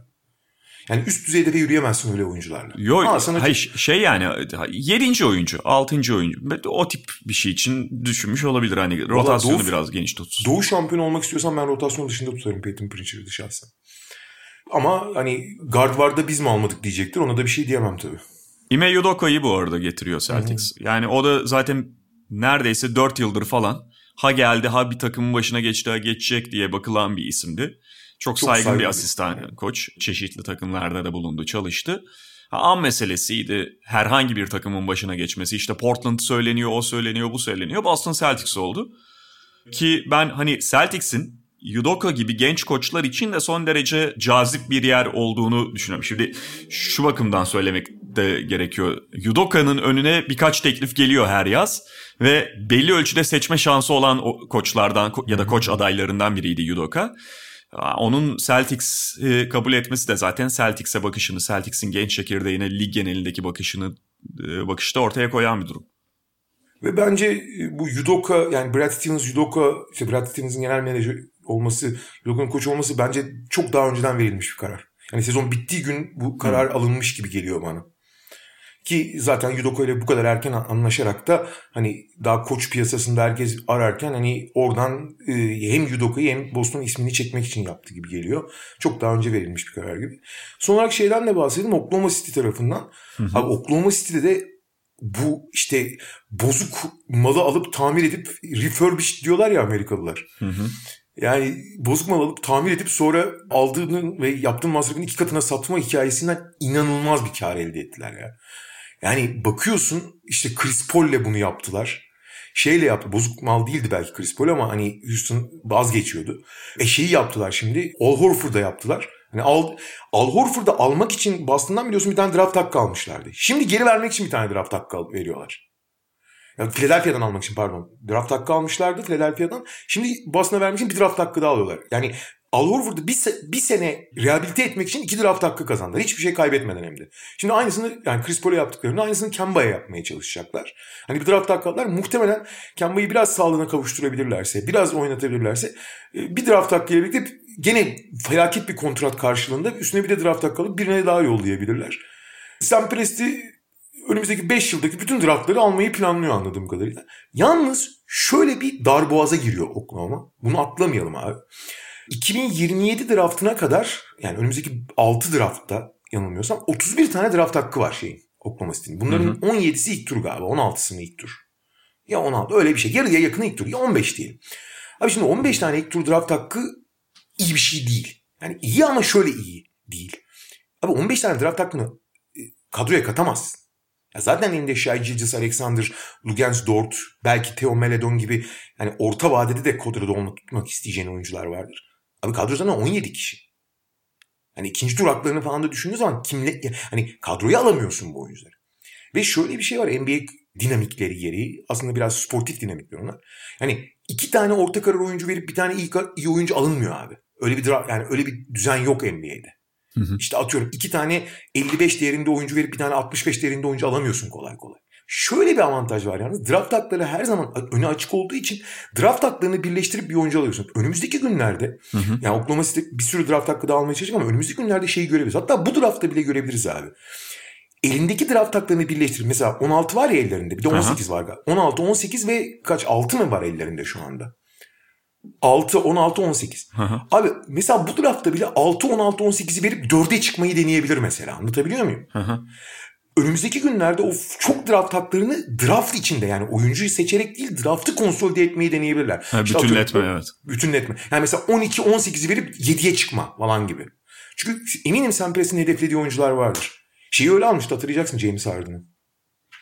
Yani üst düzeyde de yürüyemezsin öyle oyuncularla. Yok hayır, şey yani 7. oyuncu, 6. oyuncu o tip bir şey için düşünmüş olabilir. Hani rotasyonu biraz geniş tutsun. Doğu şampiyonu olmak istiyorsan ben rotasyon dışında tutarım Peyton Pritchard'ı şahsen. Ama hani guard var da biz mi almadık diyecektir, ona da bir şey diyemem tabii. Ime Udoka'yı bu arada getiriyor Celtics. Yani o da zaten neredeyse 4 yıldır falan ha geldi ha bir takımın başına geçti ha geçecek diye bakılan bir isimdi. Çok saygın bir asistan koç. Çeşitli takımlarda da bulundu, çalıştı. An meselesiydi. Herhangi bir takımın başına geçmesi. İşte Portland söyleniyor, o söyleniyor, bu söyleniyor. Boston Celtics oldu. Ki ben hani Celtics'in Udoka gibi genç koçlar için de son derece cazip bir yer olduğunu düşünüyorum. Şimdi şu bakımdan söylemek de gerekiyor. Udoka'nın önüne birkaç teklif geliyor her yaz. Ve belli ölçüde seçme şansı olan koçlardan ya da koç adaylarından biriydi Udoka. Onun Celtics'i kabul etmesi de zaten Celtics'e bakışını, Celtics'in genç çekirdeğine, lig genelindeki bakışta ortaya koyan bir durum. Ve bence bu Udoka, yani Brad Stevens'in genel menajer olması, Udoka'nın koç olması bence çok daha önceden verilmiş bir karar. Yani sezon bittiği gün bu karar alınmış gibi geliyor bana. Ki zaten Udoka ile bu kadar erken anlaşarak da hani daha koç piyasasında herkes ararken hani oradan hem Udoka'yı hem Boston'un ismini çekmek için yaptı gibi geliyor. Çok daha önce verilmiş bir karar gibi. Son olarak şeyden de bahsedelim, Oklahoma City tarafından. Abi Oklahoma City'de de bu işte bozuk malı alıp tamir edip refurbished diyorlar ya Amerikalılar. Yani bozuk mal alıp tamir edip sonra aldığının ve yaptığın masrafın 2 katına satma hikayesinden inanılmaz bir kar elde ettiler ya. Yani bakıyorsun işte Chris Paul'le bunu yaptılar. Şeyle yaptı. Bozuk mal değildi belki Chris Paul ama hani Houston vazgeçiyordu. Şeyi yaptılar şimdi. Al Horford'a yaptılar. Hani Al Horford'a almak için Boston'dan biliyorsun bir tane draft hakkı almışlardı. Şimdi geri vermek için bir tane draft hakkı veriyorlar. Yani Philadelphia'dan almak için draft hakkı almışlardı Philadelphia'dan. Şimdi Boston'a vermek için bir draft hakkı daha alıyorlar. Yani Al Horford'u bir sene rehabilite etmek için 2 draft hakkı kazandılar. Hiçbir şey kaybetmeden hem de. Şimdi aynısını yani Chris Paul'a yaptıklarını aynısını Kemba'ya yapmaya çalışacaklar. Hani bir draft hakkı aldılar. Muhtemelen Kemba'yı biraz sağlığına kavuşturabilirlerse, biraz oynatabilirlerse bir draft hakkıyla birlikte gene felaket bir kontrat karşılığında üstüne bir de draft hakkı alıp birine daha yollayabilirler. Sam Presti önümüzdeki 5 yıldaki bütün draftları almayı planlıyor anladığım kadarıyla. Yalnız şöyle bir darboğaza giriyor Oklahoma. Bunu atlamayalım abi. 2027 draftına kadar yani önümüzdeki 6 draftta yanılmıyorsam 31 tane draft hakkı var Oklahoma City'nin. Bunların 17'si ilk tur galiba. 16'sını ilk tur. Ya 16 öyle bir şey. Yarıya yakını ilk tur. Ya 15 diyelim. Abi şimdi 15 tane ilk tur draft hakkı iyi bir şey değil. Yani iyi ama şöyle iyi değil. Abi 15 tane draft hakkını kadroya katamazsın. Zaten elinde Shai Gilgeous-Alexander, Luguentz Dort, belki Theo Maledon gibi yani orta vadede de kadroda onu tutmak isteyeceğin oyuncular vardır. Abi kadroda 17 kişi. Hani ikinci tur haklarını falan da düşündüğün zaman hani kadroyu alamıyorsun bu oyuncuları. Ve şöyle bir şey var, NBA dinamikleri gereği aslında biraz sportif dinamikler onlar. Yani 2 tane orta karar oyuncu verip bir tane iyi oyuncu alınmıyor abi. Öyle bir yani öyle bir düzen yok NBA'de. İşte atıyorum 2 tane 55 değerinde oyuncu verip bir tane 65 değerinde oyuncu alamıyorsun kolay kolay. Şöyle bir avantaj var yalnız. Draft hakları her zaman öne açık olduğu için draft haklarını birleştirip bir oyuncu alıyorsun. Önümüzdeki günlerde yani Oklahoma City bir sürü draft hakkı da almaya çalışacak ama önümüzdeki günlerde şeyi görebiliriz. Hatta bu draftta bile görebiliriz abi. elindeki draft taklarını birleştirip mesela 16 var ya ellerinde, bir de 18 var galiba. 16, 18 ve kaç 6 mı var ellerinde şu anda? 6, 16, 18. Aha. Abi mesela bu draftta bile 6, 16, 18'i verip 4'e çıkmayı deneyebilir mesela. Anlatabiliyor muyum? Aha. Önümüzdeki günlerde o çok draft haklarını draft içinde, yani oyuncuyu seçerek değil draftı konsolide etmeyi deneyebilirler. Ha, bütünletme işte evet. Bütünletme. Yani mesela 12, 18'i verip 7'ye çıkma falan gibi. Çünkü eminim Sam Press'in hedeflediği oyuncular vardır. Şeyi öyle almıştı, hatırlayacaksın, James Harden'ı.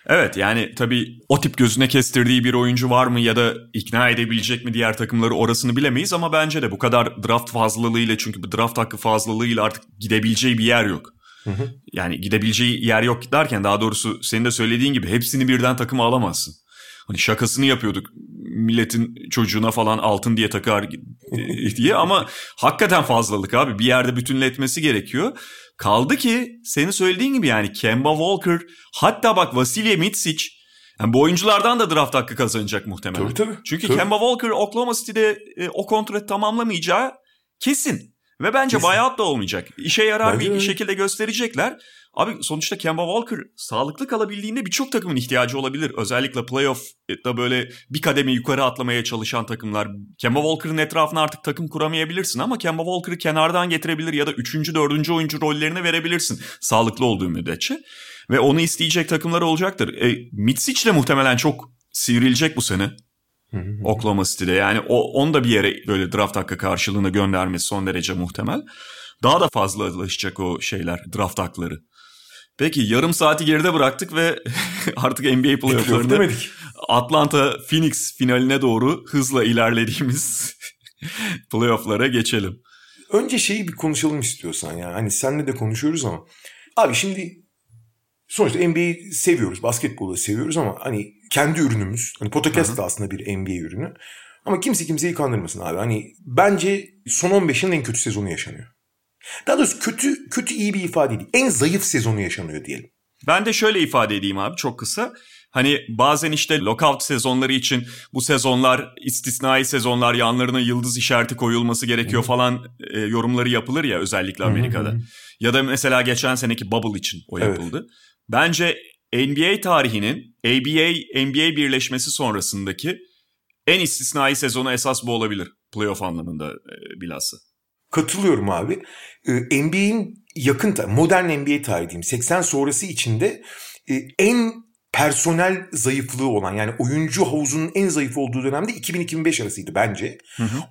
Evet, yani tabii o tip gözüne kestirdiği bir oyuncu var mı ya da ikna edebilecek mi diğer takımları, orasını bilemeyiz ama bence de bu kadar draft fazlalığıyla, çünkü bu draft hakkı fazlalığıyla artık gidebileceği bir yer yok. Hı hı. Yani gidebileceği yer yok derken daha doğrusu senin de söylediğin gibi hepsini birden takıma alamazsın. Hani şakasını yapıyorduk milletin çocuğuna falan altın diye takar diye ama hakikaten fazlalık abi, bir yerde bütünletmesi gerekiyor. Kaldı ki senin söylediğin gibi yani Kemba Walker, hatta bak Vasilya Mitsic, yani bu oyunculardan da draft hakkı kazanacak muhtemelen. Tabii. Çünkü tabii. Kemba Walker Oklahoma City'de o kontratı tamamlamayacağı kesin. Ve bence buyout da olmayacak. İşe yarar bence bir şekilde gösterecekler. Abi sonuçta Kemba Walker sağlıklı kalabildiğinde birçok takımın ihtiyacı olabilir. Özellikle playoff'ta böyle bir kademe yukarı atlamaya çalışan takımlar. Kemba Walker'ın etrafına artık takım kuramayabilirsin ama Kemba Walker'ı kenardan getirebilir ya da 3. 4. oyuncu rollerine verebilirsin sağlıklı olduğu müddetçe. Ve onu isteyecek takımlar olacaktır. Mitsic de muhtemelen çok sivrilecek bu sene. Oklahoma City'de, yani onu da bir yere böyle draft hakkı karşılığında göndermesi son derece muhtemel. Daha da fazlalaşacak o şeyler, draft hakları. Peki yarım saati geride bıraktık ve artık NBA playofflarında Atlanta Phoenix finaline doğru hızla ilerlediğimiz playofflara geçelim. Önce şeyi bir konuşalım istiyorsan, yani hani seninle de konuşuyoruz ama abi şimdi sonuçta NBA'yi seviyoruz, basketbolu seviyoruz ama hani kendi ürünümüz, hani podcast da aslında bir NBA ürünü ama kimse kimseyi kandırmasın abi, hani bence son 15'in en kötü sezonu yaşanıyor. Daha doğrusu kötü iyi bir ifade değil. En zayıf sezonu yaşanıyor diyelim. Ben de şöyle ifade edeyim abi çok kısa. Hani bazen işte lockout sezonları için bu sezonlar, istisnai sezonlar, yanlarına yıldız işareti koyulması gerekiyor falan yorumları yapılır ya, özellikle Amerika'da. Ya da mesela geçen seneki bubble için o yapıldı. Evet. Bence NBA tarihinin ABA-NBA birleşmesi sonrasındaki en istisnai sezonu esas bu olabilir. Playoff anlamında bilhassa. Katılıyorum abi. NBA'in modern NBA tarihi diyeyim, 80 sonrası içinde en personel zayıflığı olan, yani oyuncu havuzunun en zayıf olduğu dönemde 2000-2005 arasıydı bence.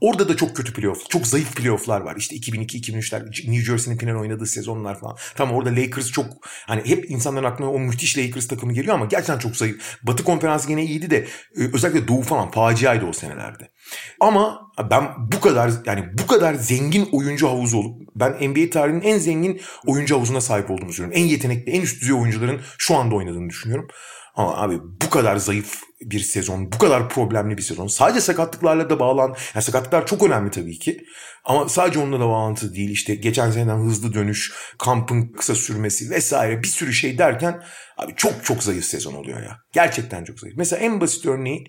Orada da çok kötü playoff, çok zayıf playofflar var. İşte 2002-2003'ler, New Jersey'nin final oynadığı sezonlar falan. Tam orada Lakers çok, hani hep insanların aklına o müthiş Lakers takımı geliyor ama gerçekten çok zayıf. Batı konferansı gene iyiydi de özellikle Doğu falan faciaydı o senelerde. Ama ben bu kadar zengin oyuncu havuzu olup, ben NBA tarihinin en zengin oyuncu havuzuna sahip olduğunu düşünüyorum. En yetenekli, en üst düzey oyuncuların şu anda oynadığını düşünüyorum. Ama abi bu kadar zayıf bir sezon, bu kadar problemli bir sezon. Sadece sakatlıklarla da yani sakatlıklar çok önemli tabii ki. Ama sadece onunla da bağlantılı değil. İşte geçen seneden hızlı dönüş, kampın kısa sürmesi vesaire bir sürü şey derken abi çok çok zayıf sezon oluyor ya. Gerçekten çok zayıf. Mesela en basit örneği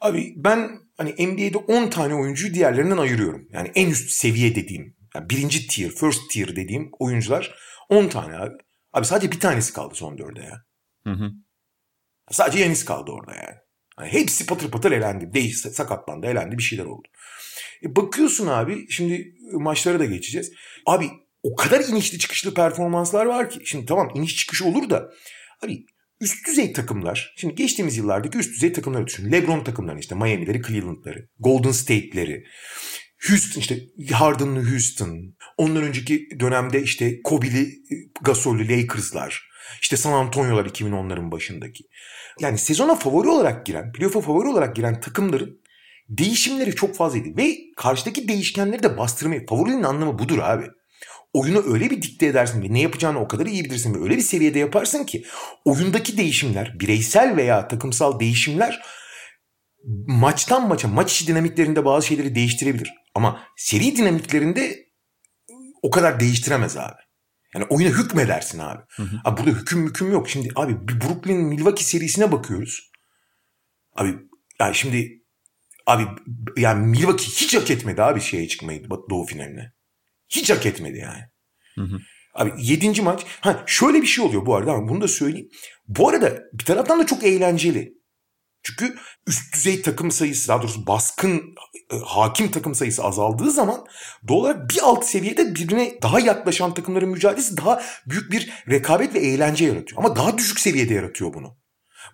abi, ben hani NBA'de 10 tane oyuncuyu diğerlerinden ayırıyorum. Yani en üst seviye dediğim, yani birinci tier, first tier dediğim oyuncular 10 tane abi. Abi sadece bir tanesi kaldı son 4'e ya. Sadece Yanis kaldı orada yani. Yani hepsi patır patır elendi. Sakatlandı, elendi, bir şeyler oldu. Bakıyorsun abi, şimdi maçlara da geçeceğiz. Abi o kadar inişli çıkışlı performanslar var ki. Şimdi tamam, iniş çıkışı olur da abi üst düzey takımlar, şimdi geçtiğimiz yıllardaki üst düzey takımları düşün. LeBron takımları, işte Miami'leri, Cleveland'ları, Golden State'leri, Houston, işte Harden'lı Houston. Ondan önceki dönemde işte Kobe'li, Gasol'lu Lakers'lar. İşte San Antonio'lar 2010'ların başındaki. Yani sezona favori olarak giren, playoff'a favori olarak giren takımların değişimleri çok fazlaydı. Ve karşıdaki değişkenleri de bastırmayı, favorinin anlamı budur abi. Oyunu öyle bir dikte edersin ve ne yapacağını o kadar iyi bilirsin ve öyle bir seviyede yaparsın ki oyundaki değişimler, bireysel veya takımsal değişimler maçtan maça, maç içi dinamiklerinde bazı şeyleri değiştirebilir. Ama seri dinamiklerinde o kadar değiştiremez abi. Yani oyuna hükmedersin abi. Abi burada hüküm yok. Şimdi abi bir Brooklyn-Milwaukee serisine bakıyoruz. Abi yani şimdi abi yani Milwaukee hiç hak etmedi abi şeye çıkmayı, Doğu finaline. Hiç hak etmedi yani. Abi 7. maç. Ha, şöyle bir şey oluyor bu arada ama bunu da söyleyeyim. Bu arada bir taraftan da çok eğlenceli. Çünkü üst düzey takım sayısı, daha doğrusu baskın hakim takım sayısı azaldığı zaman doğal olarak bir alt seviyede birbirine daha yaklaşan takımların mücadelesi daha büyük bir rekabet ve eğlence yaratıyor. Ama daha düşük seviyede yaratıyor bunu.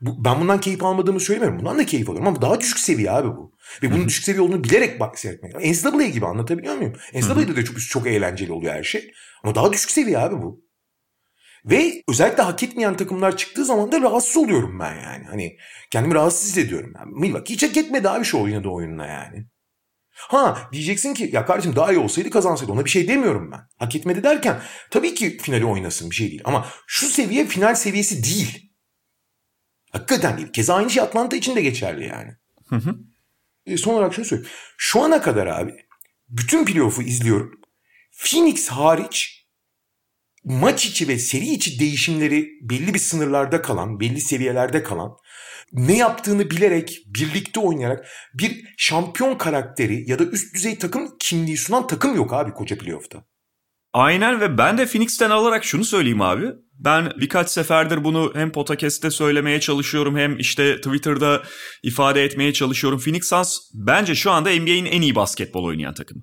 Ben bundan keyif almadığımı söylemiyorum. Bundan da keyif alıyorum ama daha düşük seviye abi bu. Ve bunun düşük seviye olduğunu bilerek seyretmek. NCAA gibi, anlatabiliyor muyum? NCAA'da da çok eğlenceli oluyor her şey. Ama daha düşük seviye abi bu. Ve özellikle hak etmeyen takımlar çıktığı zaman da rahatsız oluyorum ben yani. Hani kendimi rahatsız ediyorum. Yani Milwaukee hiç hak etmedi abi şu oynadığı oyununa yani. Ha diyeceksin ki ya kardeşim daha iyi olsaydı kazansaydı, ona bir şey demiyorum ben. Hak etmedi derken tabii ki finali oynasın, bir şey değil. Ama şu seviye final seviyesi değil. Hakikaten değil. Keza aynı şey Atlanta için de geçerli yani. Son olarak şunu söyleyeyim. Şu ana kadar abi bütün playoff'u izliyorum. Phoenix hariç maç içi ve seri içi değişimleri belli bir sınırlarda kalan, belli seviyelerde kalan, ne yaptığını bilerek, birlikte oynayarak bir şampiyon karakteri ya da üst düzey takım kimliği sunan takım yok abi koca playoff'ta. Aynen ve ben de Phoenix'ten alarak şunu söyleyeyim abi. Ben birkaç seferdir bunu hem podcast'te söylemeye çalışıyorum hem işte Twitter'da ifade etmeye çalışıyorum. Phoenix Suns bence şu anda NBA'in en iyi basketbol oynayan takımı.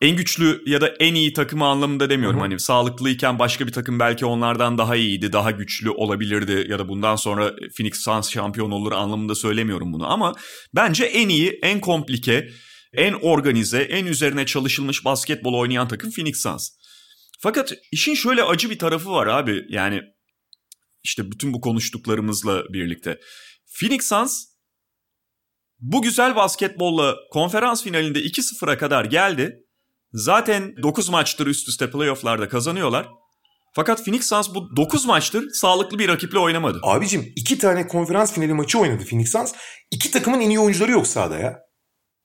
En güçlü ya da en iyi takımı anlamında demiyorum. Hani sağlıklıyken başka bir takım belki onlardan daha iyiydi, daha güçlü olabilirdi ya da bundan sonra Phoenix Suns şampiyon olur anlamında söylemiyorum bunu. Ama bence en iyi, en komplike, en organize, en üzerine çalışılmış basketbol oynayan takım Phoenix Suns. Fakat işin şöyle acı bir tarafı var abi. Yani işte bütün bu konuştuklarımızla birlikte Phoenix Suns bu güzel basketbolla konferans finalinde 2-0'a kadar geldi. Zaten 9 maçtır üst üste playoff'larda kazanıyorlar. Fakat Phoenix Suns bu 9 maçtır sağlıklı bir rakiple oynamadı. Abicim 2 tane konferans finali maçı oynadı Phoenix Suns. 2 takımın en iyi oyuncuları yok sahada ya.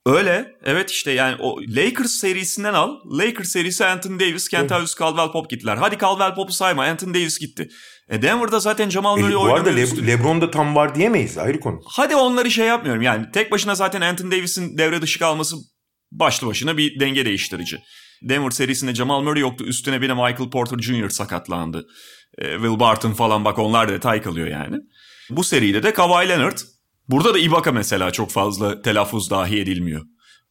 Öyle. Evet işte yani o Lakers serisinden al. Lakers serisi Anthony Davis, Kentavius Caldwell-Pope gittiler. Hadi Caldwell-Pope'u sayma, Anthony Davis gitti. Denver'da zaten Jamal Murray oynadı. Bu arada LeBron'da tam var diyemeyiz, ayrı konu. Hadi onları şey yapmıyorum yani. Tek başına zaten Anthony Davis'in devre dışı kalması başlı başına bir denge değiştirici. Denver serisinde Jamal Murray yoktu. Üstüne bir de Michael Porter Jr. sakatlandı. Will Barton falan, bak onlar da detay kalıyor yani. Bu seride de Kawhi Leonard. Burada da Ibaka mesela çok fazla telaffuz dahi edilmiyor.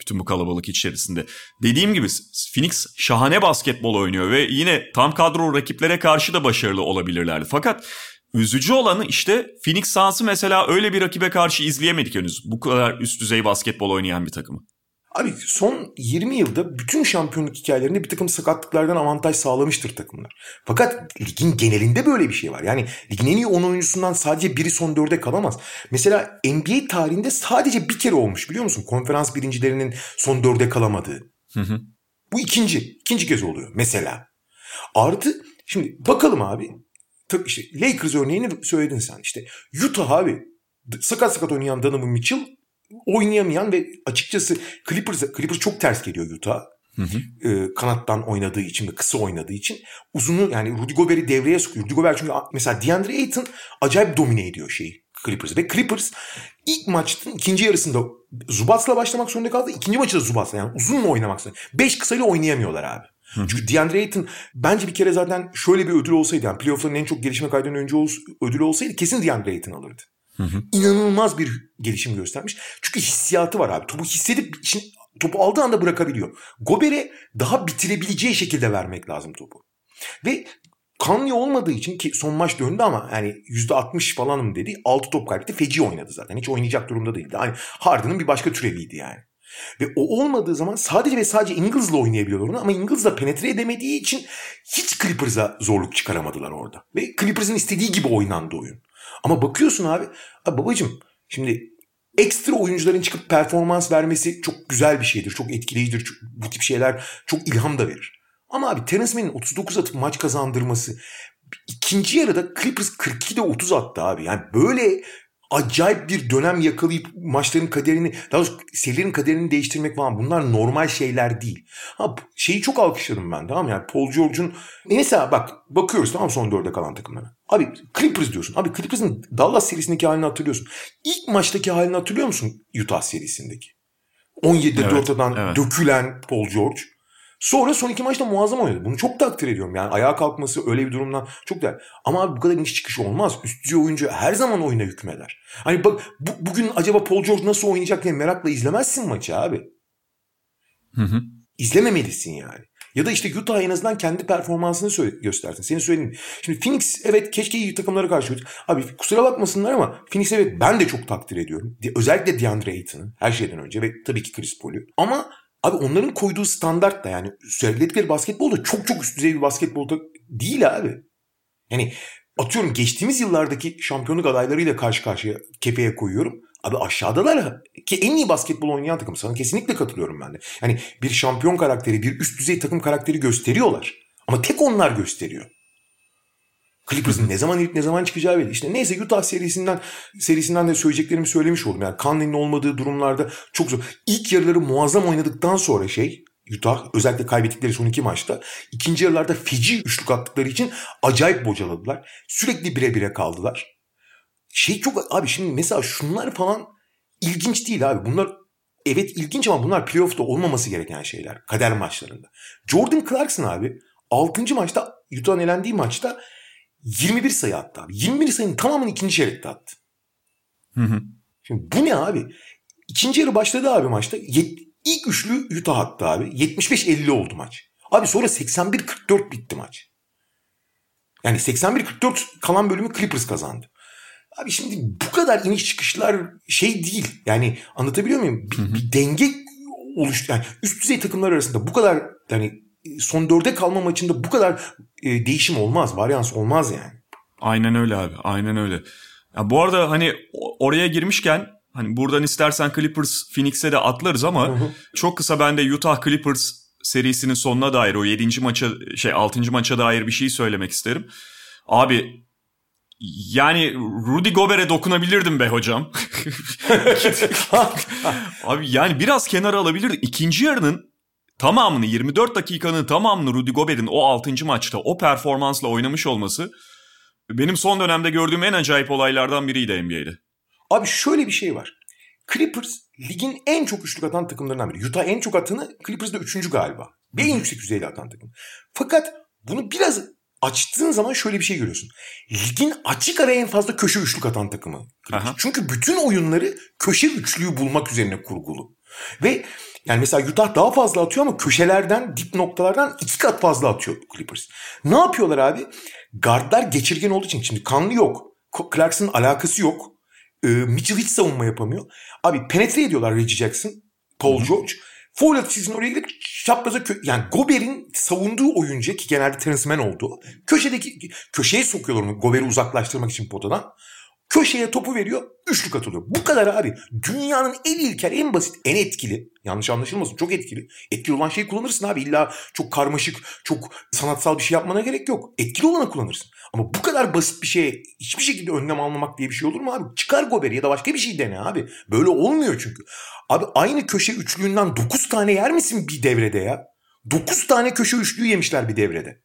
Bütün bu kalabalık içerisinde. Dediğim gibi Phoenix şahane basketbol oynuyor ve yine tam kadro rakiplere karşı da başarılı olabilirlerdi. Fakat üzücü olanı işte Phoenix Suns'ı mesela öyle bir rakibe karşı izleyemedik henüz. Bu kadar üst düzey basketbol oynayan bir takımı. Abi son 20 yılda bütün şampiyonluk hikayelerinde bir takım sakatlıklardan avantaj sağlamıştır takımlar. Fakat ligin genelinde böyle bir şey var. Yani ligin en iyi 10 oyuncusundan sadece biri son 4'e kalamaz. Mesela NBA tarihinde sadece bir kere olmuş, biliyor musun? Konferans birincilerinin son 4'e kalamadığı. Bu ikinci kez oluyor mesela. Artı şimdi bakalım abi. İşte Lakers örneğini söyledin sen işte. Utah abi sakat oynayan Donovan Mitchell, oynayamayan ve açıkçası Clippers çok ters geliyor Utah. Kanattan oynadığı için ve kısa oynadığı için. Uzunu yani Rudy Gobert'i devreye sokuyor. Rudy Gobert çünkü mesela DeAndre Ayton acayip domine ediyor Clippers'ı. Ve Clippers ilk maçın ikinci yarısında Zubac'la başlamak zorunda kaldı. İkinci maçı da Zubac'la, yani uzunla oynamak zorunda. 5 kısayla oynayamıyorlar abi. Çünkü DeAndre Ayton bence bir kere zaten şöyle bir ödül olsaydı, yani playoff'ların en çok gelişme kaydeden oyuncu ödülü olsaydı kesin DeAndre Ayton alırdı. İnanılmaz bir gelişim göstermiş. Çünkü hissiyatı var abi. Topu hissedip topu aldığı anda bırakabiliyor. Gobert'e daha bitirebileceği şekilde vermek lazım topu. Ve kanlı olmadığı için, ki son maç döndü ama yani %60 falanım dedi. 6 top kaybetti. Feci oynadı zaten. Hiç oynayacak durumda değildi. Yani Harden'ın bir başka türeviydi yani. Ve o olmadığı zaman sadece ve sadece Ingles'la oynayabiliyorlar onu, ama Ingles'la penetre edemediği için hiç Clippers'a zorluk çıkaramadılar orada. Ve Clippers'ın istediği gibi oynandı oyun. Ama bakıyorsun abi babacığım şimdi ekstra oyuncuların çıkıp performans vermesi çok güzel bir şeydir. Çok etkileyicidir. Bu tip şeyler çok ilham da verir. Ama abi Terence Mann'in 39 atıp maç kazandırması, ikinci yarıda Clippers 42'de 30 attı abi. Yani böyle acayip bir dönem yakalayıp maçların kaderini, daha doğrusu serilerin kaderini değiştirmek falan, bunlar normal şeyler değil. Ha şeyi çok alkışladım ben, tamam mı? Yani Paul George'un mesela bakıyoruz, tamam, son 4'e kalan takımlara. Abi Clippers diyorsun. Abi Clippers'ın Dallas serisindeki halini hatırlıyorsun. İlk maçtaki halini hatırlıyor musun Utah serisindeki? 17'de 4'ten dökülen Paul George. Sonra son iki maçta muazzam oynadı. Bunu çok takdir ediyorum. Yani ayağa kalkması öyle bir durumdan çok değerli. Ama abi bu kadar iniş çıkış olmaz. Üst düzey oyuncu her zaman oyuna hükmeder. Hani bak bugün acaba Paul George nasıl oynayacak diye merakla izlemezsin maçı abi. Hı. İzlememelisin yani. Ya da işte Utah en azından kendi performansını göstersin. Seni söyleyeyim. Şimdi Phoenix evet keşke iyi takımlara karşı. Abi kusura bakmasınlar ama Phoenix evet ben de çok takdir ediyorum. Özellikle DeAndre Ayton'ın her şeyden önce ve tabii ki Chris Paul'u. Ama abi onların koyduğu standart da yani söyledikleri basketbol da çok çok üst düzey bir basketbol değil abi. Yani atıyorum geçtiğimiz yıllardaki şampiyonluk adaylarıyla karşı karşıya kefeye koyuyorum. Abi aşağıdalar ki en iyi basketbol oynayan takım. Sana kesinlikle katılıyorum ben de. Yani bir şampiyon karakteri, bir üst düzey takım karakteri gösteriyorlar. Ama tek onlar gösteriyor. Clippers'ın ne zaman ilip ne zaman çıkacağı belli. İşte neyse Utah serisinden de söyleyeceklerimi söylemiş oldum. Yani Conley'nin olmadığı durumlarda çok zor. İlk yarıları muazzam oynadıktan sonra Utah özellikle kaybettikleri son iki maçta ikinci yarılarda feci üçlük attıkları için acayip bocaladılar. Sürekli bire kaldılar. Çok abi şimdi mesela şunlar falan ilginç değil abi. Bunlar evet ilginç ama bunlar playoff'ta olmaması gereken şeyler. Kader maçlarında. Jordan Clarkson abi 6. maçta Utah'ın elendiği maçta 21 sayı attı abi. 21 sayının tamamını ikinci çeyrekte attı. Hı. Şimdi bu ne abi? İkinci yarı başladı abi maçta. İlk üçlü Utah attı abi. 75-50 oldu maç. Abi sonra 81-44 bitti maç. Yani 81-44 kalan bölümü Clippers kazandı. Abi şimdi bu kadar iniş çıkışlar değil. Yani anlatabiliyor muyum? Bir denge oluştu. Yani üst düzey takımlar arasında bu kadar yani son dörde kalma maçında bu kadar değişim olmaz. Varyans olmaz yani. Aynen öyle abi. Aynen öyle. Ya bu arada hani oraya girmişken hani buradan istersen Clippers Phoenix'e de atlarız ama çok kısa ben de Utah Clippers serisinin sonuna dair o 6. maça dair bir şey söylemek isterim. Abi yani Rudy Gobert'e dokunabilirdim be hocam. Abi yani biraz kenara alabilirdim. İkinci yarının tamamını 24 dakikanın tamamını Rudy Gobert'in o 6. maçta o performansla oynamış olması benim son dönemde gördüğüm en acayip olaylardan biriydi NBA'de. Abi şöyle bir şey var. Clippers ligin en çok üçlük atan takımlarından biri. Utah en çok atanı Clippers'da 3. galiba. Ve en yüksek düzeyde atan takım. Fakat bunu biraz açtığın zaman şöyle bir şey görüyorsun. Ligin açık araya en fazla köşe üçlük atan takımı. Aha. Çünkü bütün oyunları köşe üçlüğü bulmak üzerine kurgulu. Ve yani mesela Utah daha fazla atıyor ama köşelerden, dip noktalardan 2 kat fazla atıyor Clippers. Ne yapıyorlar abi? Guardlar geçirgen olduğu için. Şimdi Conley yok. Clarkson'ın alakası yok. Mitchell hiç savunma yapamıyor. Abi penetre ediyorlar Reggie Jackson, Paul George. Foul atışının oraya gidip şapraza yani Gobert'in savunduğu oyuncu ki genelde Terence Mann oldu. Köşeye sokuyorlar onu Gobert'i uzaklaştırmak için potadan. Köşeye topu veriyor, üçlük atılıyor. Bu kadar abi. Dünyanın en ilkel, en basit, en etkili. Yanlış anlaşılmasın, çok etkili. Etkili olan şeyi kullanırsın abi. İlla çok karmaşık, çok sanatsal bir şey yapmana gerek yok. Etkili olanı kullanırsın. Ama bu kadar basit bir şeye hiçbir şekilde önlem almamak diye bir şey olur mu abi? Çıkar Gobert'i ya da başka bir şey dene abi. Böyle olmuyor çünkü. Abi aynı köşe üçlüğünden 9 tane yer misin bir devrede ya? 9 tane köşe üçlüğü yemişler bir devrede.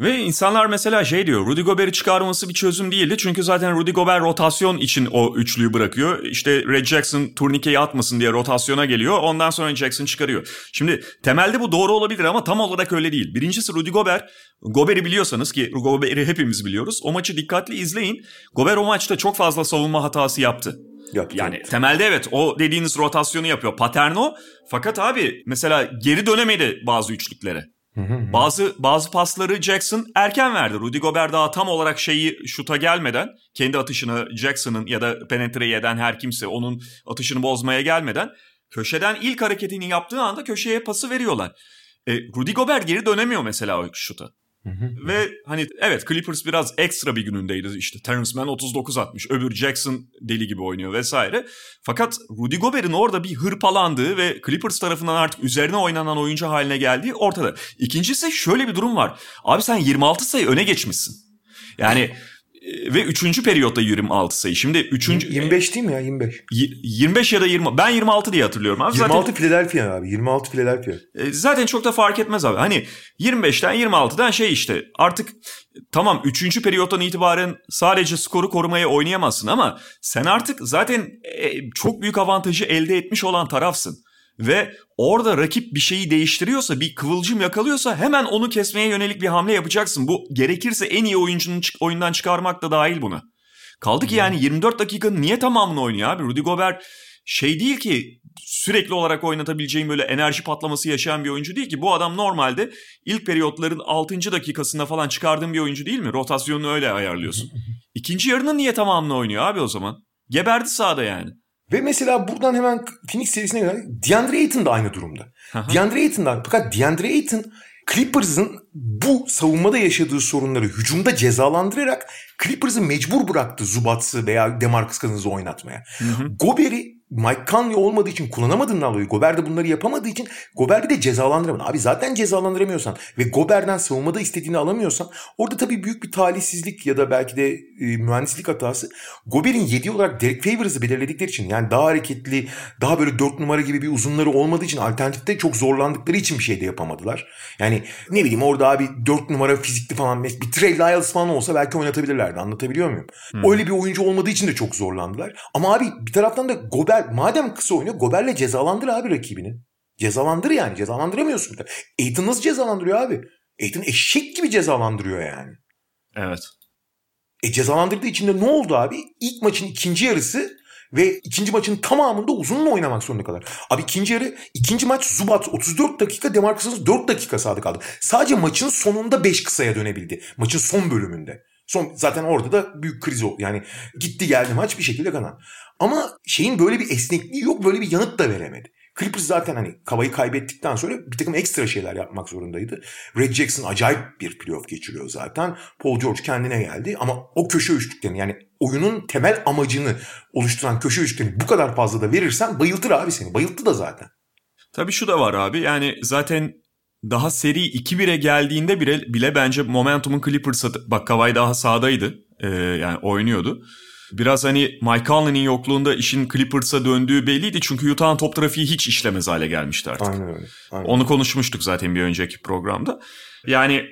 Ve insanlar mesela diyor Rudy Gobert'i çıkarması bir çözüm değildi. Çünkü zaten Rudy Gobert rotasyon için o üçlüyü bırakıyor. İşte Red Jackson turnikeyi atmasın diye rotasyona geliyor. Ondan sonra Jackson çıkarıyor. Şimdi temelde bu doğru olabilir ama tam olarak öyle değil. Birincisi Rudy Gobert. Gobert'i biliyorsanız ki Gobert'i hepimiz biliyoruz. O maçı dikkatli izleyin. Gobert o maçta çok fazla savunma hatası yaptı. Yaptı. Temelde evet o dediğiniz rotasyonu yapıyor. Patern o. Fakat abi mesela geri dönemedi bazı üçlüklere. Bazı pasları Jackson erken verdi. Rudy Gobert daha tam olarak şuta gelmeden, kendi atışını Jackson'ın ya da penetreyi eden her kimse onun atışını bozmaya gelmeden köşeden ilk hareketini yaptığı anda köşeye pası veriyorlar. Rudy Gobert geri dönemiyor mesela o şuta. Ve hani evet Clippers biraz ekstra bir günündeydi işte Terence Mann 39 atmış öbür Jackson deli gibi oynuyor vesaire. Fakat Rudy Gobert'in orada bir hırpalandığı ve Clippers tarafından artık üzerine oynanan oyuncu haline geldiği ortada. İkincisi şöyle bir durum var. Abi sen 26 sayı öne geçmişsin. Yani ve 3. periyotta 26 sayı. Şimdi 3. 25 değil mi ya 25? 25 ya da 20. Ben 26 diye hatırlıyorum abi. 26 Philadelphia abi. 26 Philadelphia. Zaten çok da fark etmez abi. Hani 25'ten 26'dan işte. Artık tamam 3. periyottan itibaren sadece skoru korumaya oynayamazsın ama sen artık zaten çok büyük avantajı elde etmiş olan tarafsın. Ve orada rakip bir şeyi değiştiriyorsa, bir kıvılcım yakalıyorsa hemen onu kesmeye yönelik bir hamle yapacaksın. Bu gerekirse en iyi oyuncunun oyundan çıkarmak da dahil buna. Kaldı ki yani 24 dakikanın niye tamamını oynuyor abi? Rudy Gobert şey değil ki sürekli olarak oynatabileceğim böyle enerji patlaması yaşayan bir oyuncu değil ki. Bu adam normalde ilk periyotların 6. dakikasında falan çıkardığın bir oyuncu değil mi? Rotasyonunu öyle ayarlıyorsun. İkinci yarının niye tamamını oynuyor abi o zaman? Geberdi sahada yani. Ve mesela buradan hemen Phoenix serisine göre DeAndre Ayton da aynı durumda. DeAndre Ayton da, fakat DeAndre Ayton Clippers'ın bu savunmada yaşadığı sorunları hücumda cezalandırarak Clippers'ı mecbur bıraktı Zubats'ı veya DeMarcus Cousins'ı oynatmaya. Gobert'i Mike Conley olmadığı için kullanamadığından dolayı, Gobert de bunları yapamadığı için Gobert'i de cezalandıramadı. Abi zaten cezalandıramıyorsan ve Gobert'den savunmada istediğini alamıyorsan orada tabii büyük bir talihsizlik ya da belki de mühendislik hatası. Gobert'in yediği olarak Derek Favors'ı belirledikleri için, yani daha hareketli, daha böyle 4 numara gibi bir uzunları olmadığı için alternatifte çok zorlandıkları için bir şey de yapamadılar. Yani ne bileyim orada abi 4 numara fizikli falan bir Trey Lyles falan olsa belki oynatabilirlerdi, anlatabiliyor muyum? Öyle bir oyuncu olmadığı için de çok zorlandılar. Ama abi bir taraftan da Gobert madem kısa oynuyor, Gobert'le cezalandır abi rakibini. Cezalandır yani. Cezalandıramıyorsun. Ayton nasıl cezalandırıyor abi? Ayton eşek gibi cezalandırıyor yani. Evet. Cezalandırdığı için de ne oldu abi? İlk maçın ikinci yarısı ve ikinci maçın tamamında uzunla oynamak zorunda kalır. Abi ikinci maç Zubat 34 dakika, DeMarcus'un 4 dakika sahada kaldı. Sadece maçın sonunda 5 kısaya dönebildi. Maçın son bölümünde. Zaten orada da büyük kriz oldu. Yani gitti geldi maç bir şekilde kanan. Ama şeyin böyle bir esnekliği yok, böyle bir yanıt da veremedi. Clippers zaten hani Kavayı kaybettikten sonra bir takım ekstra şeyler yapmak zorundaydı. Reggie Jackson acayip bir playoff geçiriyor zaten. Paul George kendine geldi ama o köşe üçlüklerini, yani oyunun temel amacını oluşturan köşe üçlüklerini bu kadar fazla da verirsen bayıltır abi seni. Bayılttı da zaten. Tabii şu da var abi, yani zaten daha seri 2-1'e geldiğinde bile bence momentumun Clippers'a... Bak Kawhi daha sahadaydı. Yani oynuyordu. Biraz hani Mike Conley'nin yokluğunda işin Clippers'a döndüğü belliydi. Çünkü Utah'ın top trafiği hiç işlemez hale gelmişti artık. Aynen öyle. Aynen. Onu konuşmuştuk zaten bir önceki programda. Yani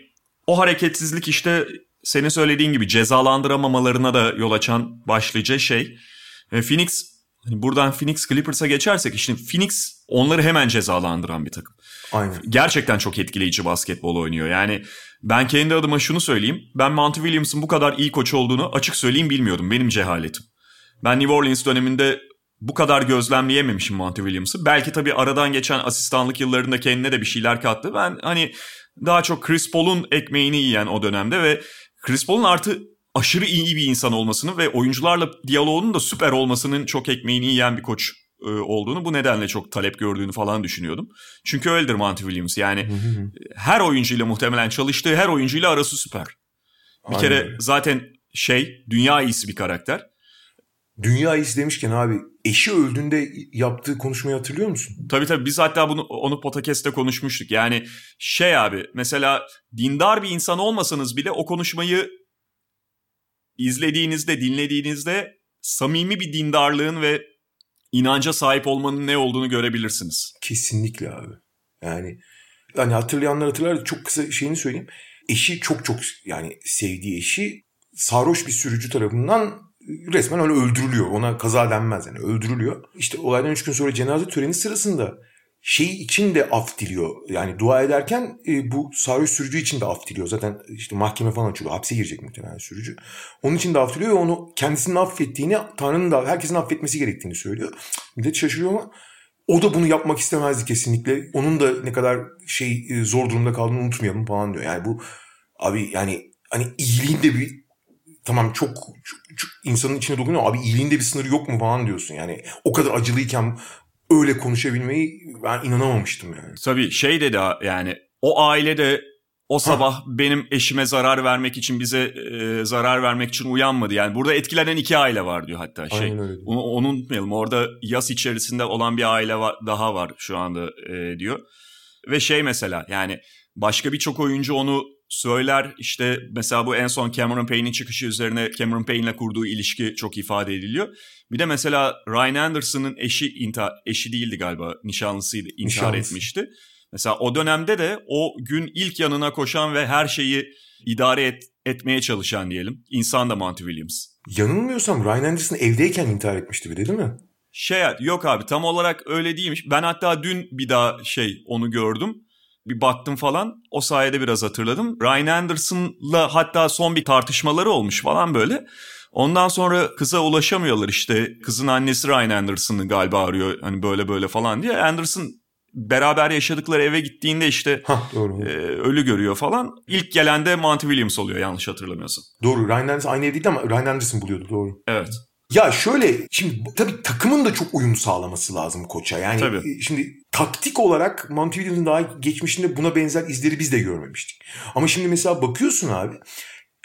o hareketsizlik işte senin söylediğin gibi cezalandıramamalarına da yol açan başlıca şey. Buradan Phoenix Clippers'a geçersek, işte Phoenix onları hemen cezalandıran bir takım. Aynen. Gerçekten çok etkileyici basketbol oynuyor. Yani ben kendi adıma şunu söyleyeyim. Ben Monty Williams'ın bu kadar iyi koç olduğunu açık söyleyeyim bilmiyordum. Benim cehaletim. Ben New Orleans döneminde bu kadar gözlemleyememişim Monty Williams'ı. Belki tabii aradan geçen asistanlık yıllarında kendine de bir şeyler kattı. Ben hani daha çok Chris Paul'un ekmeğini yiyen o dönemde ve Chris Paul'un artı aşırı iyi bir insan olmasını ve oyuncularla diyaloğunun da süper olmasının çok ekmeğini yiyen bir koç olduğunu, bu nedenle çok talep gördüğünü falan düşünüyordum. Çünkü öyledir Monty Williams. Yani her oyuncuyla, muhtemelen çalıştığı her oyuncuyla arası süper. Bir aynen kere zaten dünya iyisi bir karakter. Dünya iyisi demişken abi, eşi öldüğünde yaptığı konuşmayı hatırlıyor musun? Tabii biz hatta onu podcast'te konuşmuştuk. Yani abi mesela dindar bir insan olmasanız bile o konuşmayı izlediğinizde, dinlediğinizde samimi bir dindarlığın ve inanca sahip olmanın ne olduğunu görebilirsiniz. Kesinlikle abi. Yani hatırlayanlar hatırlar. Çok kısa şeyini söyleyeyim. Eşi çok yani sevdiği eşi sarhoş bir sürücü tarafından resmen öyle öldürülüyor. Ona kaza denmez yani, öldürülüyor. İşte olaydan 3 gün sonra cenaze töreni sırasında için de af diliyor. Yani dua ederken bu sarhoş sürücü için de af diliyor. Zaten işte mahkeme falan açılıyor. Hapse girecek muhtemelen sürücü. Onun için de af diliyor ve onu kendisinin affettiğini, Tanrı'nın da herkesin affetmesi gerektiğini söylüyor. Millet şaşırıyor ama o da bunu yapmak istemezdi kesinlikle. Onun da ne kadar zor durumda kaldığını unutmayalım falan diyor. Yani bu abi hani iyiliğin de bir tamam çok insanın içine dokunuyor. Abi iyiliğin de bir sınırı yok mu falan diyorsun. Yani o kadar acılıyken öyle konuşabilmeyi ben inanamamıştım yani. Tabii dedi yani o ailede o sabah benim eşime zarar vermek için, bize zarar vermek için uyanmadı. Yani burada etkilenen 2 aile var diyor hatta. Onu unutmayalım, orada yas içerisinde olan bir aile daha var şu anda diyor. Ve mesela yani başka birçok oyuncu onu söyler. İşte mesela bu en son Cameron Payne'in çıkışı üzerine Cameron Payne'le kurduğu ilişki çok ifade ediliyor. Bir de mesela Ryan Anderson'ın eşi değildi galiba, nişanlısıydı, intihar etmişti. Mesela o dönemde de o gün ilk yanına koşan ve her şeyi idare etmeye çalışan diyelim İnsan da Monty Williams. Yanılmıyorsam Ryan Anderson evdeyken intihar etmişti bir de, değil mi? Yok abi tam olarak öyle değilmiş. Ben hatta dün bir daha onu gördüm. Bir baktım falan. O sayede biraz hatırladım. Ryan Anderson'la hatta son bir tartışmaları olmuş falan böyle. Ondan sonra kıza ulaşamıyorlar işte. Kızın annesi Ryan Anderson'ı galiba arıyor. Hani böyle böyle falan diye. Anderson beraber yaşadıkları eve gittiğinde işte ölü görüyor falan. İlk gelen de Monty Williams oluyor yanlış hatırlamıyorsam. Doğru. Ryan Anderson aynı evdeydi ama Ryan Anderson buluyordu. Doğru. Evet. Ya şöyle şimdi tabii takımın da çok uyum sağlaması lazım koça. Yani tabii. Şimdi taktik olarak Monty Williams'ın daha geçmişinde buna benzer izleri biz de görmemiştik. Ama şimdi mesela bakıyorsun abi.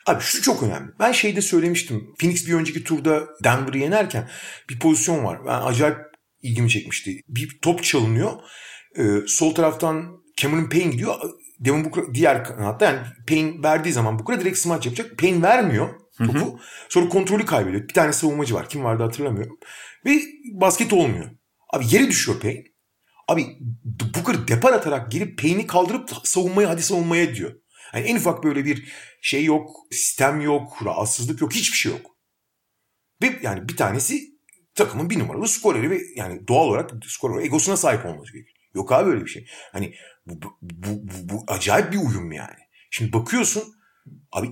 Abi şu çok önemli. Ben şeyde söylemiştim. Phoenix bir önceki turda Denver'ı yenerken bir pozisyon var. Ben acayip ilgimi çekmişti. Bir top çalınıyor. Sol taraftan Cameron Payne gidiyor. Devin Booker diğer kanatta. Yani Payne verdiği zaman Booker'a direkt smaç yapacak. Payne vermiyor topu. Hı hı. Sonra kontrolü kaybediyor. Bir tane savunmacı var. Kim vardı hatırlamıyorum. Ve basket olmuyor. Abi yere düşüyor Payne. Abi Booker depar atarak gelip Payne'i kaldırıp savunmaya diyor. Yani en ufak böyle bir yok, sistem yok, rahatsızlık yok, hiçbir şey yok. Ve yani bir tanesi takımın bir numaralı skoreri ve yani doğal olarak skoreri egosuna sahip olması gerekiyor. Yok abi böyle bir şey. Hani bu acayip bir uyum yani. Şimdi bakıyorsun abi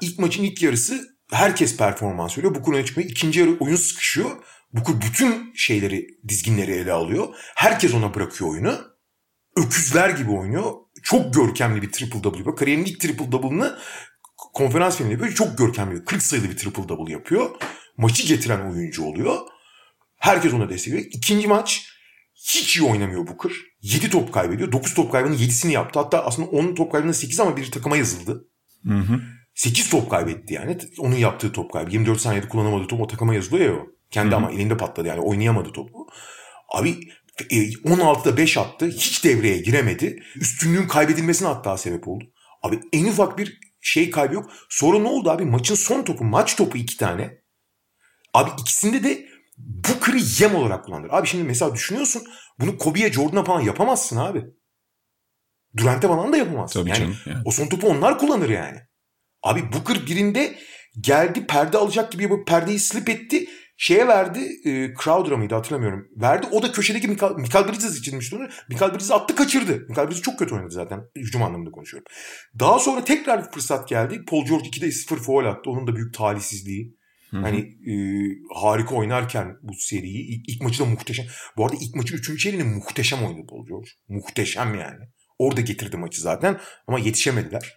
ilk maçın ilk yarısı herkes performans veriyor. Booker öne çıkmıyor. İkinci yarı oyun sıkışıyor. Booker bütün dizginleri ele alıyor. Herkes ona bırakıyor oyunu. Öküzler gibi oynuyor. Çok görkemli bir triple-double yapıyor. Kariyerinin ilk triple-double'ını konferans filminde yapıyor. Çok görkemli. 40 sayılı bir triple-double yapıyor. Maçı getiren oyuncu oluyor. Herkes ona destek veriyor. İkinci maç hiç iyi oynamıyor Booker. 7 top kaybediyor. 9 top kaybının 7'sini yaptı. Hatta aslında 10 top kaybının 8 ama bir takıma yazıldı. Hı hı. 8 top kaybetti yani. Onun yaptığı top kaybı. 24 saniyede kullanamadığı top o takıma yazılıyor ya o. Kendi hı hı. ama elinde patladı yani. Oynayamadı topu. Abi 16'da 5 attı. Hiç devreye giremedi. Üstünlüğün kaybedilmesine hatta sebep oldu. Abi en ufak bir kaybı yok. Sonra ne oldu abi? Maçın son topu. Maç topu 2 tane. Abi ikisinde de Booker'ı yem olarak kullandır. Abi şimdi mesela düşünüyorsun. Bunu Kobe'ye, Jordan'a falan yapamazsın abi. Durant'e falan da yapamazsın. Tabii yani canım, yani. O son topu onlar kullanır yani. Abi Booker birinde geldi perde alacak gibi yapıp perdeyi slip etti. Verdi. Crowder'a mıydı hatırlamıyorum. Verdi. O da köşedeki Mikal Bridges içinmişti onu. Mikal Bridges attı kaçırdı. Mikal Bridges çok kötü oynadı zaten. Hücum anlamında konuşuyorum. Daha sonra tekrar bir fırsat geldi. Paul George 2'de 0 faul attı. Onun da büyük talihsizliği. Hani harika oynarken bu seriyi ilk maçı da muhteşem. Bu arada ilk maçı 3. çeyreğinde muhteşem oynadı Paul George. Muhteşem yani. Orada getirdi maçı zaten ama yetişemediler.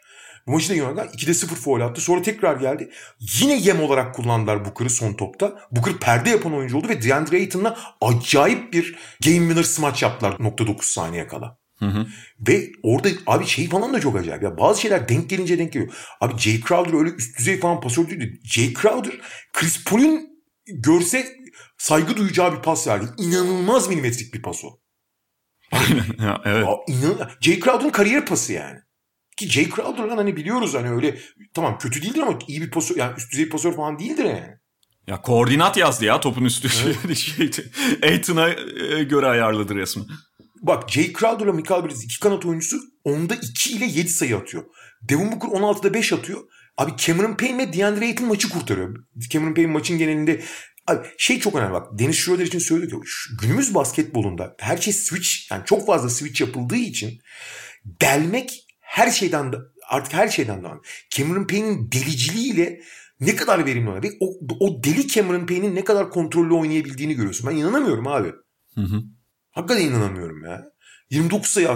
Bu maçı da yöneldiler. 2'de 0 faul attı. Sonra tekrar geldi. Yine yem olarak kullandılar Booker'ı son topta. Booker perde yapan oyuncu oldu ve DeAndre Ayton'la acayip bir game winner smaç yaptılar. 0.9 saniye kala. Hı hı. Ve orada abi falan da çok acayip ya. Bazı şeyler denk gelince denk geliyor. Abi Jay Crowder öyle üst düzey falan pasör değildi. Jay Crowder Chris Paul'un görse saygı duyacağı bir pas verdi. İnanılmaz milimetrik bir pas o. Aynen. Evet. Jay Crowder'ın kariyer pası yani. Ki Jay Crowder'dan hani biliyoruz hani öyle tamam kötü değildir ama iyi bir pasör yani üst düzey pasör falan değildir yani. Ya koordinat yazdı ya topun üstü evet. Aiton'a göre ayarladı resmen. Bak Jay Crowder'la Mikal Bridges iki kanat oyuncusu 10'da 2 ile 7 sayı atıyor. Devin Booker 16'da 5 atıyor. Abi Cameron Payne ile DeAndre Ayton maçı kurtarıyor. Cameron Payne maçın genelinde abi çok önemli bak. Dennis Schroeder için söyledik ya. Günümüz basketbolunda her şey switch yani çok fazla switch yapıldığı için delmek her şeyden daha. Cameron Payne'in deliciliğiyle ne kadar verimli oluyor. O deli Cameron Payne'in ne kadar kontrollü oynayabildiğini görüyorsun. Ben inanamıyorum abi. Hı hı. Hakikaten inanamıyorum ya. 29 sayı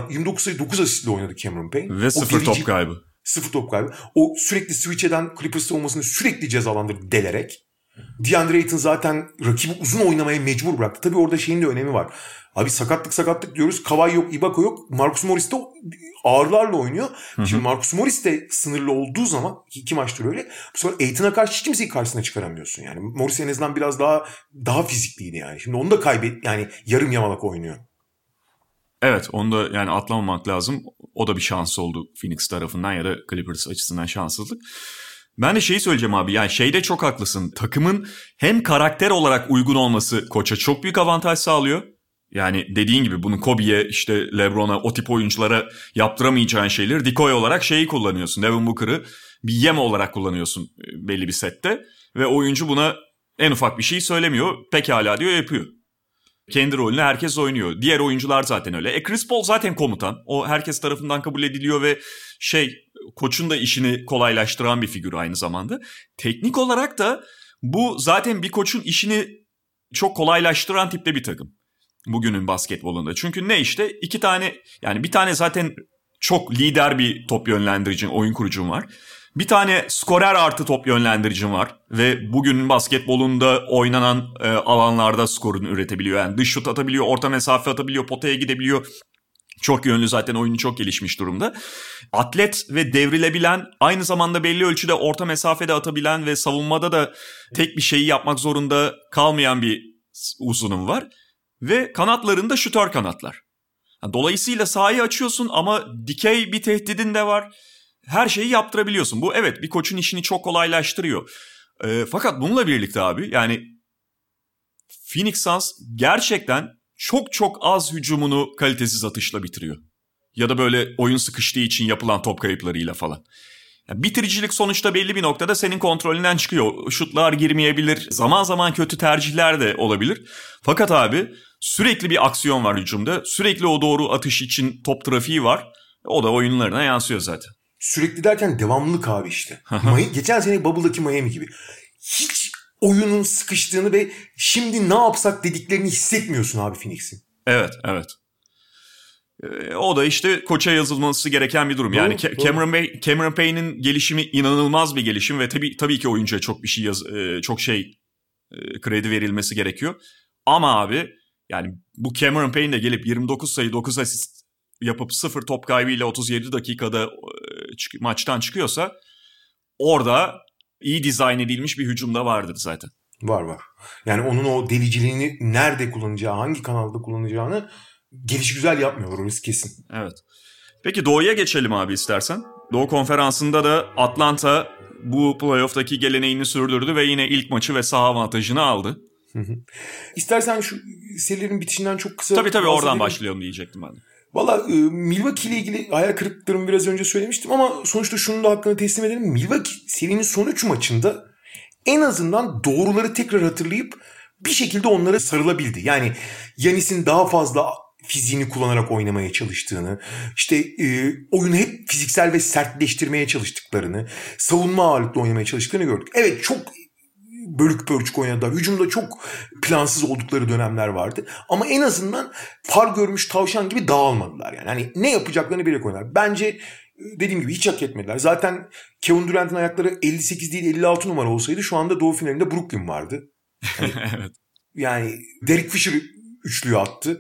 9 asistle oynadı Cameron Payne. Ve 0 top kaybı. 0 top kaybı. O sürekli switch eden Clippers'ta olmasını sürekli cezalandırdı delerek. DeAndre Ayton zaten rakibi uzun oynamaya mecbur bıraktı. Tabii orada de önemi var. Abi sakatlık diyoruz. Kawhi yok, Ibaka yok. Marcus Morris de ağırlarla oynuyor. Hı hı. Şimdi Marcus Morris de sınırlı olduğu zaman 2 maçtır öyle. Sonra Ayton'a karşı hiç kimseyi karşısına çıkaramıyorsun. Yani Morris en azından biraz daha fizikliydi yani. Şimdi onu da yani yarım yamalak oynuyor. Evet, onu da yani atlamamak lazım. O da bir şans oldu Phoenix tarafından ya da Clippers açısından şanssızlık. Ben de söyleyeceğim abi. Yani çok haklısın. Takımın hem karakter olarak uygun olması koça çok büyük avantaj sağlıyor. Yani dediğin gibi bunu Kobe'ye, LeBron'a, o tip oyunculara yaptıramayacağın şeyleri decoy olarak kullanıyorsun. Devin Booker'ı bir yem olarak kullanıyorsun belli bir sette. Ve oyuncu buna en ufak bir şey söylemiyor. Pekala diyor, yapıyor. kendi rolüne herkes oynuyor. Diğer oyuncular zaten öyle. Chris Paul zaten komutan. O herkes tarafından kabul ediliyor ve koçun da işini kolaylaştıran bir figür aynı zamanda. Teknik olarak da bu zaten bir koçun işini çok kolaylaştıran tipte bir takım. Bugünün basketbolunda. Çünkü bir tane zaten çok lider bir top yönlendiricin, oyun kurucun var. Bir tane skorer artı top yönlendiricin var ve bugünün basketbolunda oynanan alanlarda skorunu üretebiliyor. Yani dış şut atabiliyor, orta mesafe atabiliyor, potaya gidebiliyor. Çok yönlü zaten oyunu çok gelişmiş durumda. Atlet ve devrilebilen, aynı zamanda belli ölçüde orta mesafede atabilen ve savunmada da tek bir şeyi yapmak zorunda kalmayan bir uzunum var. Ve kanatlarında şütör kanatlar. Dolayısıyla sahayı açıyorsun ama dikey bir tehdidin de var. Her şeyi yaptırabiliyorsun. Bu evet bir koçun işini çok kolaylaştırıyor. Fakat bununla birlikte abi yani Phoenix Suns gerçekten çok çok az hücumunu kalitesiz atışla bitiriyor. Ya da böyle oyun sıkıştığı için yapılan top kayıplarıyla falan. Yani bitiricilik sonuçta belli bir noktada senin kontrolünden çıkıyor. Şutlar girmeyebilir. Zaman zaman kötü tercihler de olabilir. Fakat abi sürekli bir aksiyon var hücumda. Sürekli o doğru atış için top trafiği var. O da oyunlarına yansıyor zaten. Sürekli derken devamlılık abi işte. Geçen sene Bubble'daki Miami gibi. Hiç oyunun sıkıştığını ve şimdi ne yapsak dediklerini hissetmiyorsun abi Phoenix'in. Evet. O da işte koça yazılması gereken bir durum. Yani Cameron Payne'in gelişimi inanılmaz bir gelişim ve tabii ki oyuncuya çok bir şey kredi verilmesi gerekiyor. Ama abi yani bu Cameron Payne de gelip 29 sayı 9 asist yapıp 0 top kaybıyla 37 dakikada maçtan çıkıyorsa orada iyi dizayn edilmiş bir hücumda vardır zaten. Var. Yani onun o deliciliğini nerede kullanacağı, hangi kanalda kullanacağını gelişigüzel yapmıyorlar, orası kesin. Evet. Peki Doğu'ya geçelim abi istersen. Doğu Konferansı'nda da Atlanta bu playoff'taki geleneğini sürdürdü ve yine ilk maçı ve saha avantajını aldı. İstersen şu serilerin bitişinden çok kısa... Tabii oradan başlayalım diyecektim ben de. Valla Milwaukee ile ilgili hayal kırıklıklarımı biraz önce söylemiştim ama sonuçta şunun da hakkını teslim edelim. Milwaukee serinin son 3 maçında en azından doğruları tekrar hatırlayıp bir şekilde onlara sarılabildi. Yani Giannis'in daha fazla fiziğini kullanarak oynamaya çalıştığını, oyunu hep fiziksel ve sertleştirmeye çalıştıklarını, savunma ağırlıklı oynamaya çalıştıklarını gördük. Evet çok bölük pörçük oynadılar. Hücumda çok plansız oldukları dönemler vardı. Ama en azından far görmüş tavşan gibi dağılmadılar yani. Hani ne yapacaklarını bilerek oynadılar. Bence dediğim gibi hiç hak etmediler. Zaten Kevin Durant'ın ayakları 58 değil 56 numara olsaydı şu anda Doğu finalinde Brooklyn vardı. Evet. Yani Derek Fisher üçlüyü attı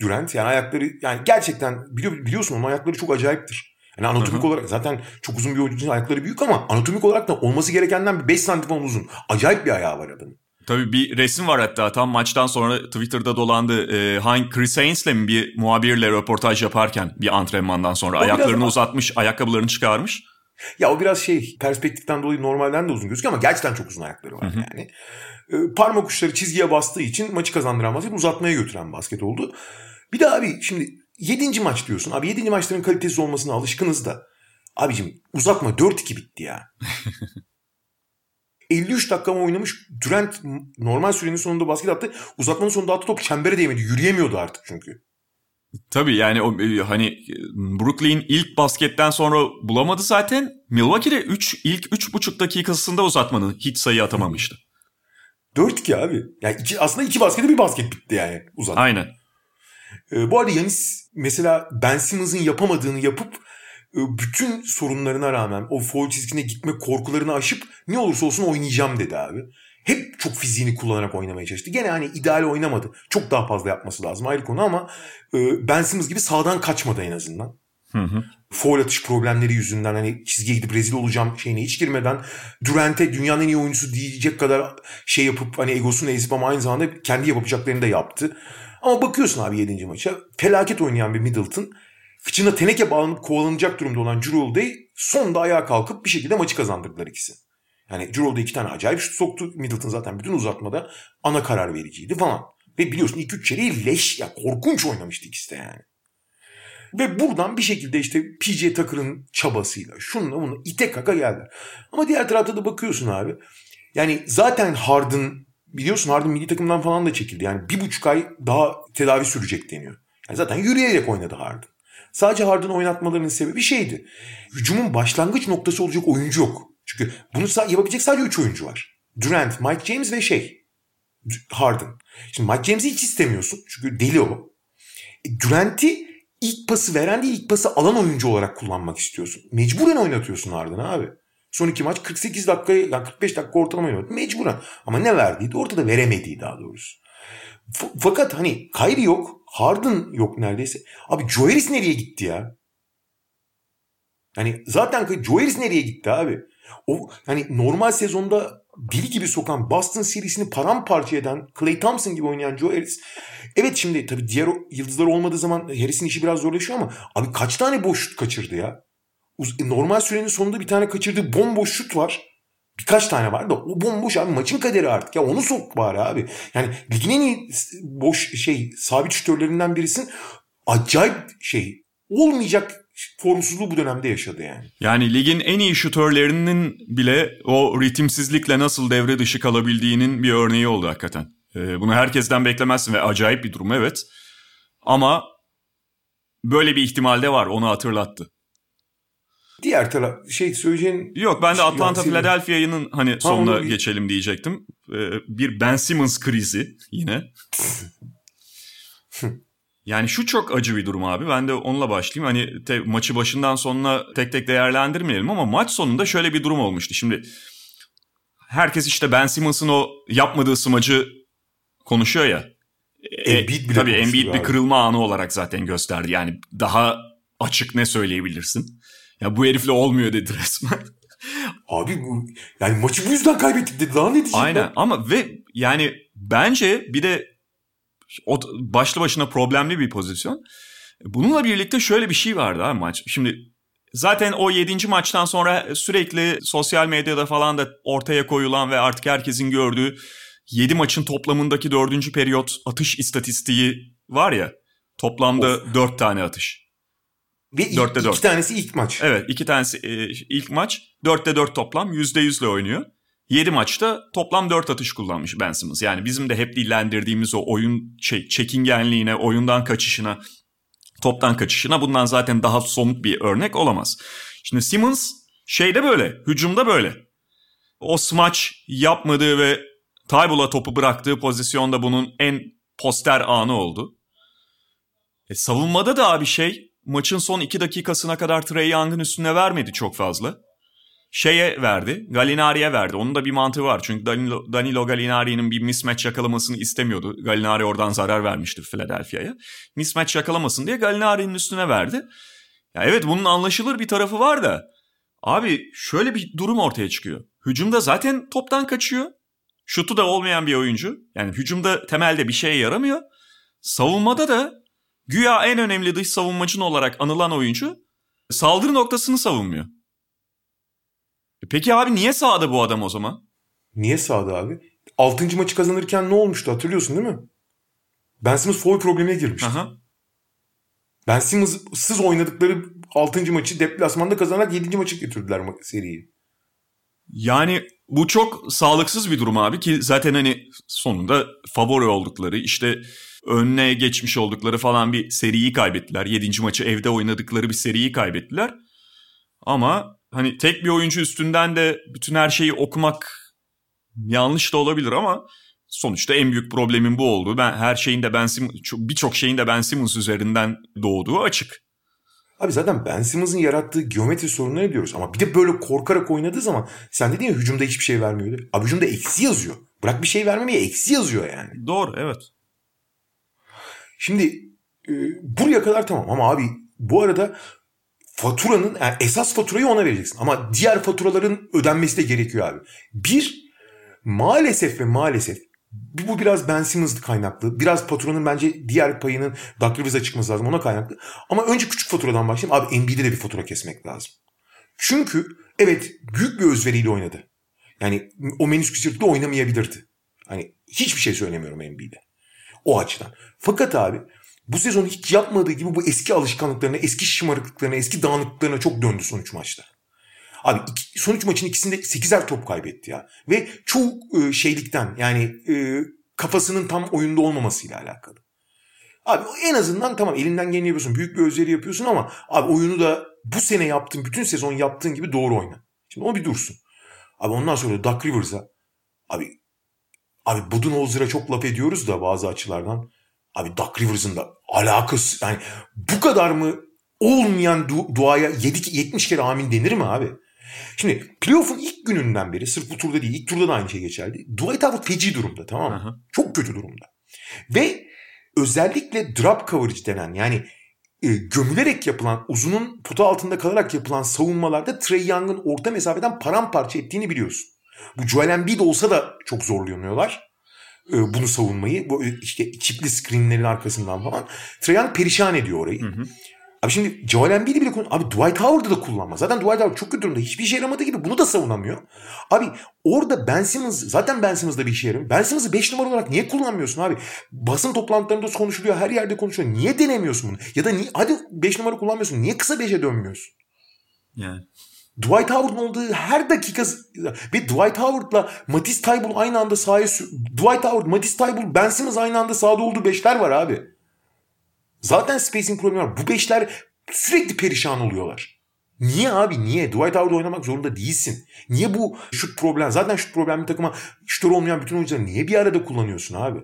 Durant. Yani ayakları gerçekten biliyorsun onun ayakları çok acayiptir. Yani anatomik olarak zaten çok uzun bir oyuncu için ayakları büyük ama anatomik olarak da olması gerekenden bir 5 santim uzun. Acayip bir ayağı var adamın. Tabii bir resim var hatta tam maçtan sonra Twitter'da dolandı. Chris Haynes'le mi bir muhabirle röportaj yaparken bir antrenmandan sonra o ayaklarını uzatmış, ayakkabılarını çıkarmış. Ya o biraz perspektiften dolayı normalden de uzun gözüküyor ama gerçekten çok uzun ayakları var yani. Parmak uçları çizgiye bastığı için maçı kazandıran basket, uzatmaya götüren basket oldu. Bir de abi şimdi 7. maç diyorsun. Abi 7. maçların kalitesiz olmasına alışkınız da. Abicim uzatma 4-2 bitti ya. 53 dakika oynamış. Durant normal sürenin sonunda basket attı. Uzatmanın sonunda attı top çembere değmedi. Yürüyemiyordu artık çünkü. Tabii yani Brooklyn ilk basketten sonra bulamadı zaten. Milwaukee'de ilk 3,5 dakikasında uzatmanın hiç sayı atamamıştı. 4-2 abi. Yani aslında 2 baskete bir basket bitti yani uzatma. Aynen. Bu arada Giannis mesela Ben Simmons'ın yapamadığını yapıp bütün sorunlarına rağmen o foul çizgisine gitme korkularını aşıp ne olursa olsun oynayacağım dedi abi. Hep çok fiziğini kullanarak oynamaya çalıştı. Gene ideal oynamadı. Çok daha fazla yapması lazım ayrı konu ama Ben Simmons gibi sağdan kaçmadı en azından. Foul atış problemleri yüzünden çizgiye gidip rezil olacağım şeyine hiç girmeden Durant'e dünyanın en iyi oyuncusu diyecek kadar yapıp egosunu ezip ama aynı zamanda kendi yapacaklarını da yaptı. Ama bakıyorsun abi 7. maça felaket oynayan bir Middleton, fıçına teneke bağlanıp kovalanacak durumda olan Cirolde'yi sonda ayağa kalkıp bir şekilde maçı kazandırdılar ikisi. Yani Cirolde 2 tane acayip şut soktu. Middleton zaten bütün uzatmada ana karar vericiydi falan. Ve biliyorsun 2-3 çeyreği leş ya korkunç oynamıştı ikisi de yani. Ve buradan bir şekilde PJ Tucker'ın çabasıyla şununla bunu ite kaka geldiler. Ama diğer tarafta da bakıyorsun abi. Yani zaten Harden biliyorsun Harden milli takımdan falan da çekildi. Yani 1,5 ay daha tedavi sürecek deniyor. Yani zaten yürüyerek oynadı Harden. Sadece Harden'ı oynatmalarının sebebi şeydi. Hücumun başlangıç noktası olacak oyuncu yok. Çünkü bunu yapabilecek sadece 3 oyuncu var. Durant, Mike James ve Harden. Şimdi Mike James'i hiç istemiyorsun. Çünkü deli o. Durant'i ilk pası veren değil, ilk pası alan oyuncu olarak kullanmak istiyorsun. Mecburen oynatıyorsun Harden'ı abi. Son 2 maç 48 dakika, yani 45 dakika ortalama oynadı. Mecburen. Ama ne verdiydi? Ortada veremediği daha doğrusu. Fakat hani Kyrie yok. Harden yok neredeyse. Abi Joe Harris nereye gitti ya? Yani zaten Joe Harris nereye gitti abi? O hani normal sezonda deli gibi sokan, Boston serisini paramparça eden, Klay Thompson gibi oynayan Joe Harris. Evet şimdi tabii diğer yıldızlar olmadığı zaman Harris'in işi biraz zorlaşıyor ama abi kaç tane boş şut kaçırdı ya? Normal sürenin sonunda bir tane kaçırdığı bomboş şut var. Birkaç tane var da o bomboş abi maçın kaderi artık ya, onu sok bari abi. Yani ligin en iyi boş sabit şütörlerinden birisin. Acayip olmayacak formsuzluğu bu dönemde yaşadı yani. Yani ligin en iyi şütörlerinin bile o ritimsizlikle nasıl devre dışı kalabildiğinin bir örneği oldu hakikaten. Bunu herkesten beklemezsin ve acayip bir durum, evet. Ama böyle bir ihtimal de var, onu hatırlattı. Diğer taraf söyleyeceğin... Yok, ben de Atlanta Philadelphia yayının sonuna geçelim diyecektim. Bir Ben Simmons krizi yine. Yani şu çok acı bir durum abi. Ben de onunla başlayayım. Maçı başından sonuna tek tek değerlendirmeyelim ama maç sonunda şöyle bir durum olmuştu. Şimdi herkes Ben Simmons'ın o yapmadığı smacı konuşuyor ya. Tabii Embiid bir kırılma anı olarak zaten gösterdi. Yani daha açık ne söyleyebilirsin? Ya bu herifle olmuyor dedi resmen. Abi yani maçı bu yüzden kaybettik dedi. Daha ne diyeceğim? Aynen ben? Ama ve yani bence bir de o başlı başına problemli bir pozisyon. Bununla birlikte şöyle bir şey vardı ha maç. Şimdi zaten o 7. maçtan sonra sürekli sosyal medyada falan da ortaya koyulan ve artık herkesin gördüğü 7 maçın toplamındaki 4. periyot atış istatistiği var ya. Toplamda 4 tane atış. Ve 4'te 4. 2 tanesi ilk maç. Evet, 2 tanesi ilk maç. 4'te 4 toplam. %100'le oynuyor. 7 maçta toplam 4 atış kullanmış Ben Simmons. Yani bizim de hep dillendirdiğimiz o oyun çekingenliğine, oyundan kaçışına, toptan kaçışına bundan zaten daha somut bir örnek olamaz. Şimdi Simmons böyle, hücumda böyle. O smaç yapmadığı ve Taybul'a topu bıraktığı pozisyonda bunun en poster anı oldu. Savunmada da abi maçın son 2 dakikasına kadar Trey Young'ın üstüne vermedi çok fazla. Verdi, Gallinari'ye verdi. Onun da bir mantığı var. Çünkü Danilo Gallinari'nin bir mismatch yakalamasını istemiyordu. Gallinari oradan zarar vermişti Philadelphia'ya. Mismatch yakalamasın diye Gallinari'nin üstüne verdi. Ya evet, bunun anlaşılır bir tarafı var da. Abi şöyle bir durum ortaya çıkıyor. Hücumda zaten toptan kaçıyor. Şutu da olmayan bir oyuncu. Yani hücumda temelde bir şeye yaramıyor. Savunmada da güya en önemli dış savunmacın olarak anılan oyuncu saldırı noktasını savunmuyor. Peki abi niye sahada bu adam o zaman? Niye sahada abi? 6. maçı kazanırken ne olmuştu hatırlıyorsun değil mi? Ben Simmons foul problemine girmişti. Aha. Ben Simmons'sız oynadıkları 6. maçı deplasmanda kazanarak 7. maçı getirdiler seriyi. Yani bu çok sağlıksız bir durum abi ki zaten sonunda favori oldukları önüne geçmiş oldukları falan bir seriyi kaybettiler. 7. maçı evde oynadıkları bir seriyi kaybettiler. Ama tek bir oyuncu üstünden de bütün her şeyi okumak yanlış da olabilir ama sonuçta en büyük problemin bu olduğu. Birçok şeyin de Ben Simmons üzerinden doğduğu açık. Abi zaten Ben Simmons'ın yarattığı geometri sorunları diyoruz ama bir de böyle korkarak oynadığı zaman sen dedin ya hücumda hiçbir şey vermiyordu. Abi hücumda eksi yazıyor. Bırak bir şey vermemeye, eksi yazıyor yani. Doğru, evet. Şimdi buraya kadar tamam ama abi bu arada faturanın esas faturayı ona vereceksin. Ama diğer faturaların ödenmesi de gerekiyor abi. Maalesef bu biraz Ben Simmons kaynaklı. Biraz faturanın bence diğer payının Ducklevis'e çıkması lazım, ona kaynaklı. Ama önce küçük faturadan başlayayım. Abi NBA'de de bir fatura kesmek lazım. Çünkü evet büyük bir özveriyle oynadı. Yani o menisküs yırtıklı oynamayabilirdi. Hiçbir şey söylemiyorum NBA'de. O açıdan. Fakat abi bu sezon hiç yapmadığı gibi bu eski alışkanlıklarına, eski şımarıklıklarına, eski dağınıklıklarına çok döndü son 3 maçta. Abi son 3 maçın ikisinde 8'er top kaybetti ya. Ve çoğu şeylikten, yani kafasının tam oyunda olmamasıyla alakalı. Abi en azından tamam, elinden geleni yapıyorsun. Büyük bir özveri yapıyorsun ama abi oyunu da bu sene yaptığın, bütün sezon yaptığın gibi doğru oyna. Şimdi o bir dursun. Abi ondan sonra Doc Rivers'a abi Budenholzer'a çok laf ediyoruz da bazı açılardan. Abi Doc Rivers'ın da alakası, yani bu kadar mı olmayan duaya 70 kere amin denir mi abi? Şimdi playoff'un ilk gününden beri, sırf bu turda değil, ilk turda da aynı şey geçerli. Dwight Howard feci durumda, tamam mı? Hı-hı. Çok kötü durumda. Ve özellikle drop coverage denen, yani gömülerek yapılan, uzunun pota altında kalarak yapılan savunmalarda Trey Young'ın orta mesafeden paramparça ettiğini biliyorsun. Bu Joel Embiid olsa da çok zorlanıyorlar bunu savunmayı. Bu işte çipli screenlerin arkasından falan. Trey Young perişan ediyor orayı. Hı hı. Abi şimdi Joel Embiid'i bile kullanmıyor. Abi Dwight Howard'ı da kullanma. Zaten Dwight Howard çok kötü durumda. Hiçbir işe yaramadığı gibi bunu da savunamıyor. Abi orada Ben Simmons, zaten Ben Simmons da bir işe yaramıyor. Ben Simmons'ı 5 numara olarak niye kullanmıyorsun abi? Basın toplantılarında konuşuluyor. Her yerde konuşuluyor. Niye denemiyorsun bunu? Ya da hadi 5 numara kullanmıyorsun. Niye kısa 5'e dönmüyorsun? Yani. Dwight Howard'ın olduğu her dakika ve Dwight Howard'la Matisse Thybulle aynı anda sahaya Dwight Howard, Matisse Thybulle, Ben Simmons aynı anda sahada olduğu beşler var abi. Zaten spacing problemi var. Bu beşler sürekli perişan oluyorlar. Niye abi? Niye? Dwight Howard oynamak zorunda değilsin. Niye bu şut problem? Zaten şut problemli takıma şutör olmayan bütün oyuncuları niye bir arada kullanıyorsun abi?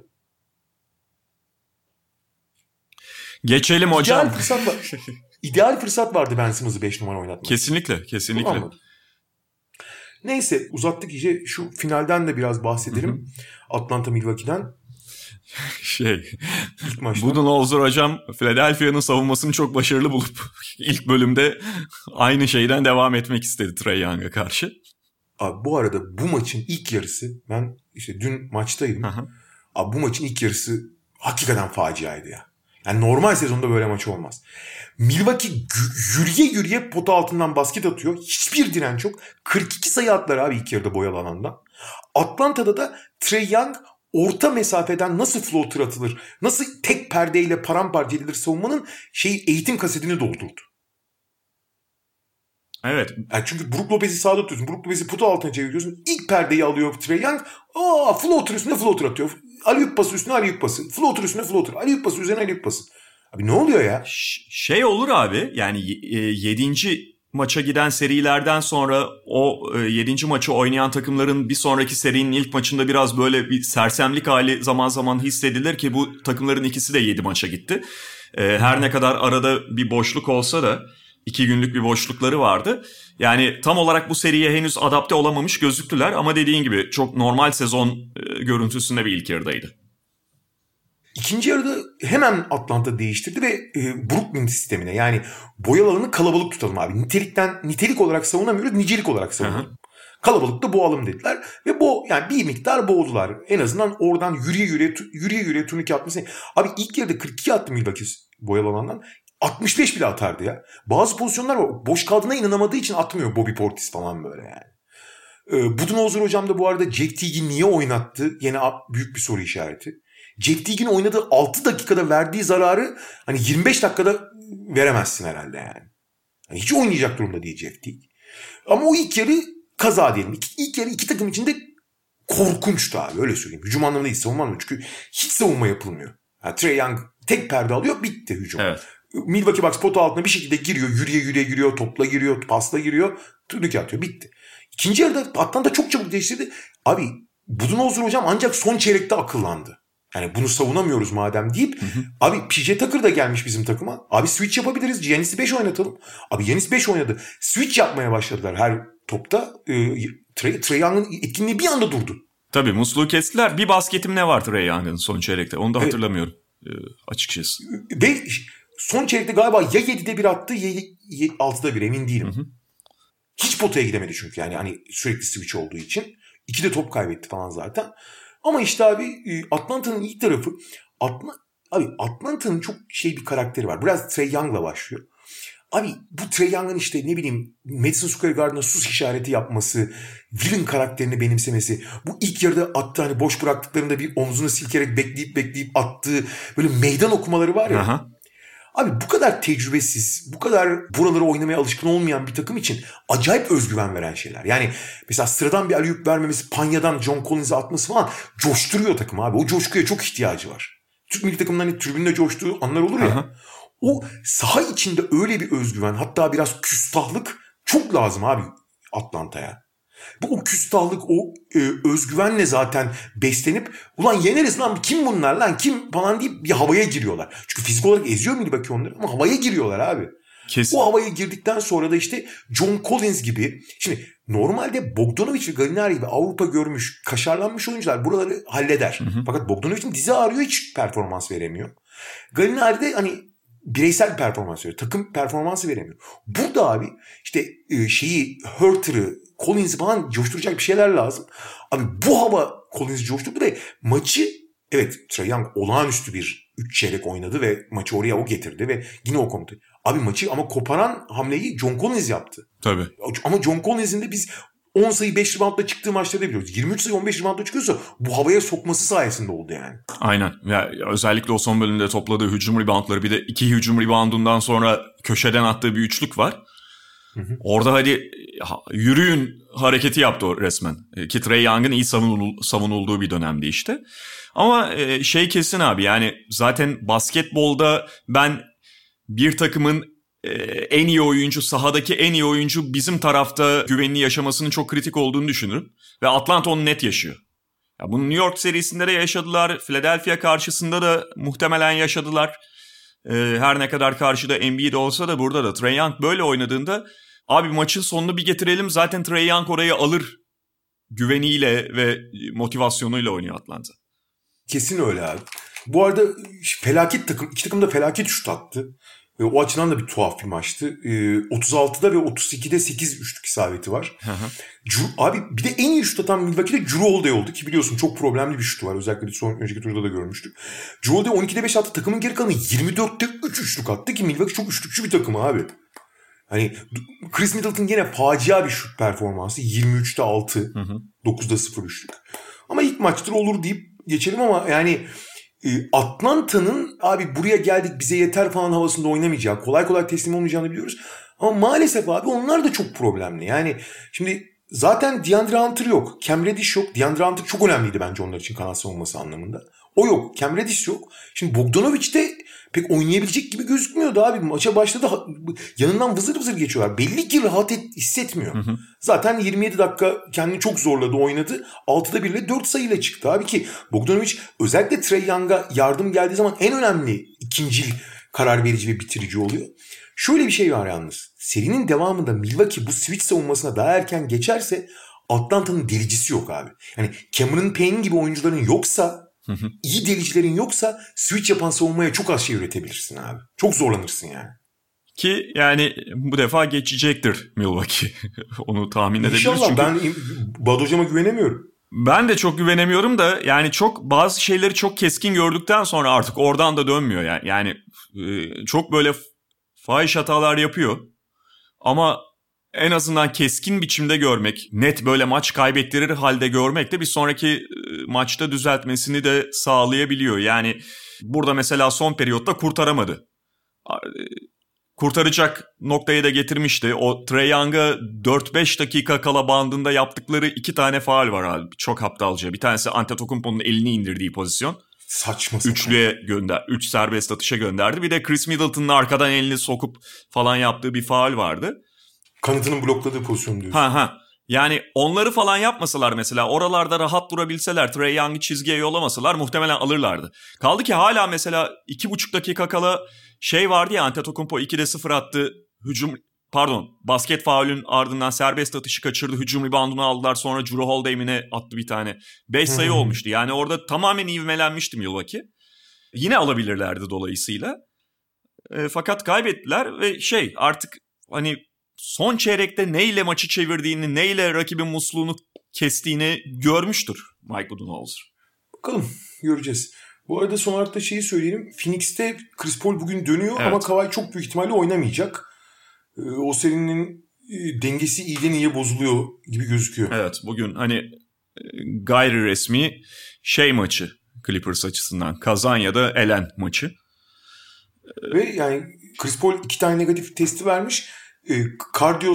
Geçelim hocam. İdeal fırsat vardı Ben Simmons'ı 5 numara oynatmak. Kesinlikle, kesinlikle. Tamam. Neyse, uzattık iyice. Şu finalden de biraz bahsedelim. Hı-hı. Atlanta Milwaukee'den. Budenholzer hocam Philadelphia'nın savunmasını çok başarılı bulup ilk bölümde aynı şeyden devam etmek istedi Trae Young'a karşı. Abi bu arada bu maçın ilk yarısı, ben işte dün maçtaydım. Hı-hı. Abi bu maçın ilk yarısı hakikaten faciaydı ya. Yani normal sezonda böyle maç olmaz. Milwaukee yürüye yürüye pota altından basket atıyor. Hiçbir direnç yok. 42 sayı atlar abi ilk yarıda boyalı alanda. Atlanta'da da Trae Young orta mesafeden nasıl floater atılır, nasıl tek perdeyle paramparça edilir savunmanın eğitim kasetini doldurdu. Evet. Yani çünkü Brook Lopez'i sağda tutuyorsun. Brook Lopez'i pota altına çeviriyorsun. İlk perdeyi alıyor Trae Young. Floater üstüne floater atıyor. Aliyup pası üstüne aliyup pası. Floater üstüne floater. Aliyup pası üzerine aliyup pası. Abi ne oluyor ya? Şey olur abi, yani 7. maça giden serilerden sonra o 7. maçı oynayan takımların bir sonraki serinin ilk maçında biraz böyle bir sersemlik hali zaman zaman hissedilir ki bu takımların ikisi de 7 maça gitti. Her ne kadar arada bir boşluk olsa da 2 günlük bir boşlukları vardı. Yani tam olarak bu seriye henüz adapte olamamış gözüktüler ama dediğin gibi çok normal sezon görüntüsünde bir ilk yarıdaydı. İkinci yarıda hemen Atlanta değiştirdi ve Brooklyn sistemine, yani boyalı alanı kalabalık tutalım abi. Nitelik olarak savunamıyoruz, nicelik olarak savunalım. Kalabalıkta boğalım dediler ve yani bir miktar boğdular. En azından oradan yürüye yürüye turnike atmasını. Abi ilk yarıda 42 attı Milwaukee boyalı alandan. 65 bile atardı ya. Bazı pozisyonlar var. Boş kaldığına inanamadığı için atmıyor Bobby Portis falan böyle yani. Budenholzer hocam da bu arada Jack Teague'i niye oynattı? Yine büyük bir soru işareti. Jack Teague'in oynadığı 6 dakikada verdiği zararı hani 25 dakikada veremezsin herhalde yani. Yani hiç oynayacak durumda değil Jack Teague. Ama o ilk yarı kaza diyelim. İlk yarı iki takım içinde korkunçtu abi, öyle söyleyeyim. Hücum anlamında değil, savunma anlamında. Çünkü hiç savunma yapılmıyor. Yani Trae Young tek perde alıyor, bitti hücum. Evet. Milwaukee Bucks pota altına bir şekilde giriyor. Yürüye giriyor. Topla giriyor. Pasla giriyor. Turnike atıyor. Bitti. İkinci yarıda Atlanta çok çabuk değiştirdi. Abi Budenholzer hocam ancak son çeyrekte akıllandı. Yani bunu savunamıyoruz madem deyip. Hı hı. Abi PJ Tucker da gelmiş bizim takıma. Abi switch yapabiliriz. Giannis'i 5 oynatalım. Abi Giannis 5 oynadı. Switch yapmaya başladılar her topta. Trae Young'ın etkinliği bir anda durdu. Tabii musluğu kestiler. Bir basketim ne var Trae Young'ın son çeyrekte? Onu da hatırlamıyorum açıkçası. Ve son çeyrekte galiba ya 7'de 1 attı ya 6'da 1, emin değilim. Hı hı. Hiç potaya gidemedi çünkü yani hani sürekli switch olduğu için. 2'de top kaybetti falan zaten. Ama işte abi Atlanta'nın ilk tarafı, abi Atlanta'nın çok bir karakteri var. Biraz Trae Young'la başlıyor. Abi bu Trae Young'ın işte ne bileyim Madison Square Garden'a sus işareti yapması, villain karakterini benimsemesi, bu ilk yarıda attığı hani boş bıraktıklarında bir omzunu silkerek bekleyip attığı böyle meydan okumaları var ya. Aha. Abi bu kadar tecrübesiz, bu kadar buraları oynamaya alışkın olmayan bir takım için acayip özgüven veren şeyler. Yani mesela sıradan bir alley-oop vermemesi, Panya'dan John Collins'e atması falan coşturuyor takım abi. O coşkuya çok ihtiyacı var. Türk milli takımların hani tribünde coştuğu anlar olur ya. Aha. O saha içinde öyle bir özgüven, hatta biraz küstahlık çok lazım abi Atlanta'ya. Bu o küstahlık, o özgüvenle zaten beslenip ulan yeneriz lan kim bunlar lan kim falan deyip bir havaya giriyorlar. Çünkü fizik olarak eziyor muydu bakıyor onları ama havaya giriyorlar abi. Kesin. O havaya girdikten sonra da işte John Collins gibi. Şimdi normalde Bogdanovic ve Gallinari gibi Avrupa görmüş, kaşarlanmış oyuncular buraları halleder. Hı hı. Fakat Bogdanovic'in dizi ağrıyor, hiç performans veremiyor. Gallinari de hani bireysel bir performans veriyor. Takım performansı veremiyor. Burada abi işte şeyi, Hurter'ı, Collins'i falan coşturacak bir şeyler lazım. Abi bu hava Collins'i coşturdu ve maçı, evet Trae Young olağanüstü bir 3 çeyrek oynadı ve maçı oraya o getirdi ve yine o komutu. Abi maçı ama koparan hamleyi John Collins yaptı. Tabii. Ama John Collins'in de biz 10 sayı 5 reboundla çıktığı maçları da biliyoruz. 23 sayı 15 reboundla çıkıyorsa bu havaya sokması sayesinde oldu yani. Aynen. Ya, özellikle o son bölümde topladığı hücum reboundları, bir de 2 hücum reboundundan sonra köşeden attığı bir üçlük var. Hı hı. Orada hadi yürüyün hareketi yaptı o resmen. Ki Trae Young'ın iyi savunulduğu bir dönemdi işte. Ama şey kesin abi, yani zaten basketbolda ben bir takımın en iyi oyuncu, sahadaki en iyi oyuncu bizim tarafta güvenini yaşamasının çok kritik olduğunu düşünürüm. Ve Atlanta onu net yaşıyor. Ya bunu New York serisinde de yaşadılar. Philadelphia karşısında da muhtemelen yaşadılar. Her ne kadar karşıda NBA'de olsa da burada da Trae Young böyle oynadığında abi maçın sonunu bir getirelim zaten Trae Young orayı alır güveniyle ve motivasyonuyla oynuyor Atlanta. Kesin öyle abi. Bu arada felaket takım, iki takım da felaket şut attı. O açıdan da bir tuhaf bir maçtı. 36'da ve 32'de 8 üçlük isabeti var. Hı hı. Abi bir de en iyi şut atan Milwaukee'de Jrue Holiday oldu ki biliyorsun çok problemli bir şutu var. Özellikle önceki turda da görmüştük. Jrue Holiday 12'de 5 attı. Takımın geri kalanı 24'te 3 üçlük attı ki Milwaukee çok üçlükçü bir takım abi. Hani Khris Middleton gene facia bir şut performansı. 23'te 6, hı hı. 9'da 0 üçlük. Ama ilk maçtır olur deyip geçelim ama yani... Atlanta'nın abi buraya geldik bize yeter falan havasında oynamayacağı, kolay kolay teslim olmayacağını biliyoruz. Ama maalesef abi onlar da çok problemli. Yani şimdi zaten DeAndre Hunter yok. Cam Reddish yok. DeAndre Hunter çok önemliydi bence onlar için kanat savunması anlamında. O yok. Cam Reddish yok. Şimdi Bogdanovic de pek oynayabilecek gibi gözükmüyordu abi. Maça başladı. Yanından vızır vızır geçiyorlar. Belli ki rahat hissetmiyor. Hı hı. Zaten 27 dakika kendini çok zorladı, oynadı. 6'da 1'le 4 sayıyla çıktı abi ki Bogdanovic özellikle Trae Young'a yardım geldiği zaman en önemli ikinci karar verici ve bitirici oluyor. Şöyle bir şey var yalnız. Serinin devamında Milwaukee bu switch savunmasına daha erken geçerse Atlanta'nın delicisi yok abi. Yani Cameron Payne gibi oyuncuların yoksa, hı hı, İyi delicilerin yoksa switch yapan savunmaya çok az şey üretebilirsin abi. Çok zorlanırsın yani. Ki yani bu defa geçecektir Milwaukee. Onu tahmin edebiliriz. İnşallah çünkü... ben Bad hocama güvenemiyorum. Ben de çok güvenemiyorum da yani çok bazı şeyleri çok keskin gördükten sonra artık oradan da dönmüyor yani. Yani çok böyle fahiş hatalar yapıyor. Ama en azından keskin biçimde görmek, net böyle maç kaybettirir halde görmek de bir sonraki maçta düzeltmesini de sağlayabiliyor. Yani burada mesela son periyotta kurtaramadı. Kurtaracak noktaya da getirmişti. O Trae Young'a 4-5 dakika kala bandında yaptıkları 2 tane faul var abi. Çok aptalca. Bir tanesi Antetokounmpo'nun elini indirdiği pozisyon. Saçma sapan. Üçlüye gönder, 3 serbest atışa gönderdi. Bir de Khris Middleton'ın arkadan elini sokup falan yaptığı bir faul vardı. Kanadının blokladığı pozisyon diyorsun. Ha. Yani onları falan yapmasalar mesela, oralarda rahat durabilseler, Trae Young'ı çizgiye yollamasalar muhtemelen alırlardı. Kaldı ki hala mesela 2,5 dakika kala şey vardı ya, Antetokounmpo 2'de 0 attı. Basket faulün ardından serbest atışı kaçırdı. Hücum reboundunu aldılar, sonra Jrue Holiday'ine attı bir tane. 5 sayı olmuştu. Yani orada tamamen ivmelenmişti Milwaukee. Yine alabilirlerdi dolayısıyla. Fakat kaybettiler ve artık hani son çeyrekte neyle maçı çevirdiğini, neyle rakibin musluğunu kestiğini görmüştür Mike Budenholzer. Bakalım, göreceğiz. Bu arada son olarak da şeyi söyleyelim. Phoenix'te Chris Paul bugün dönüyor, evet, ama Kawhi çok büyük ihtimalle oynamayacak. O serinin dengesi iyiden iyiye bozuluyor gibi gözüküyor. Evet, bugün hani gayri resmi maçı Clippers açısından, kazan ya da elen maçı. Ve yani Chris Paul 2 tane negatif testi vermiş. Kardiyo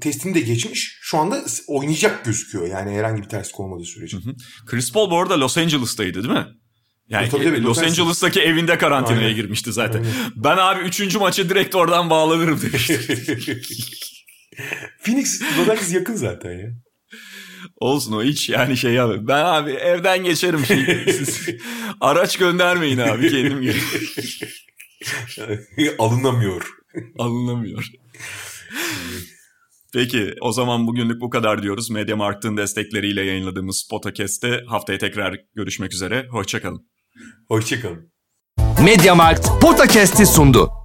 testini de geçmiş. Şu anda oynayacak gözüküyor. Yani herhangi bir terslik olmadığı sürece. Hı hı. Chris Paul bu arada Los Angeles'taydı değil mi? Yani tabii, Los Angeles'taki evinde karantinaya aynen girmişti zaten. Aynen. Ben abi 3. maçı direkt oradan bağlanırım demiştim. Phoenix, Los Angeles yakın zaten ya. Olsun o hiç yani şey abi. Ben abi evden geçerim. Araç göndermeyin abi, kendim gireyim. Alınamıyor. Peki o zaman bugünlük bu kadar diyoruz. Media Markt'ın destekleriyle yayınladığımız podcast'te haftaya tekrar görüşmek üzere. Hoşçakalın. Media Markt podcast'i sundu.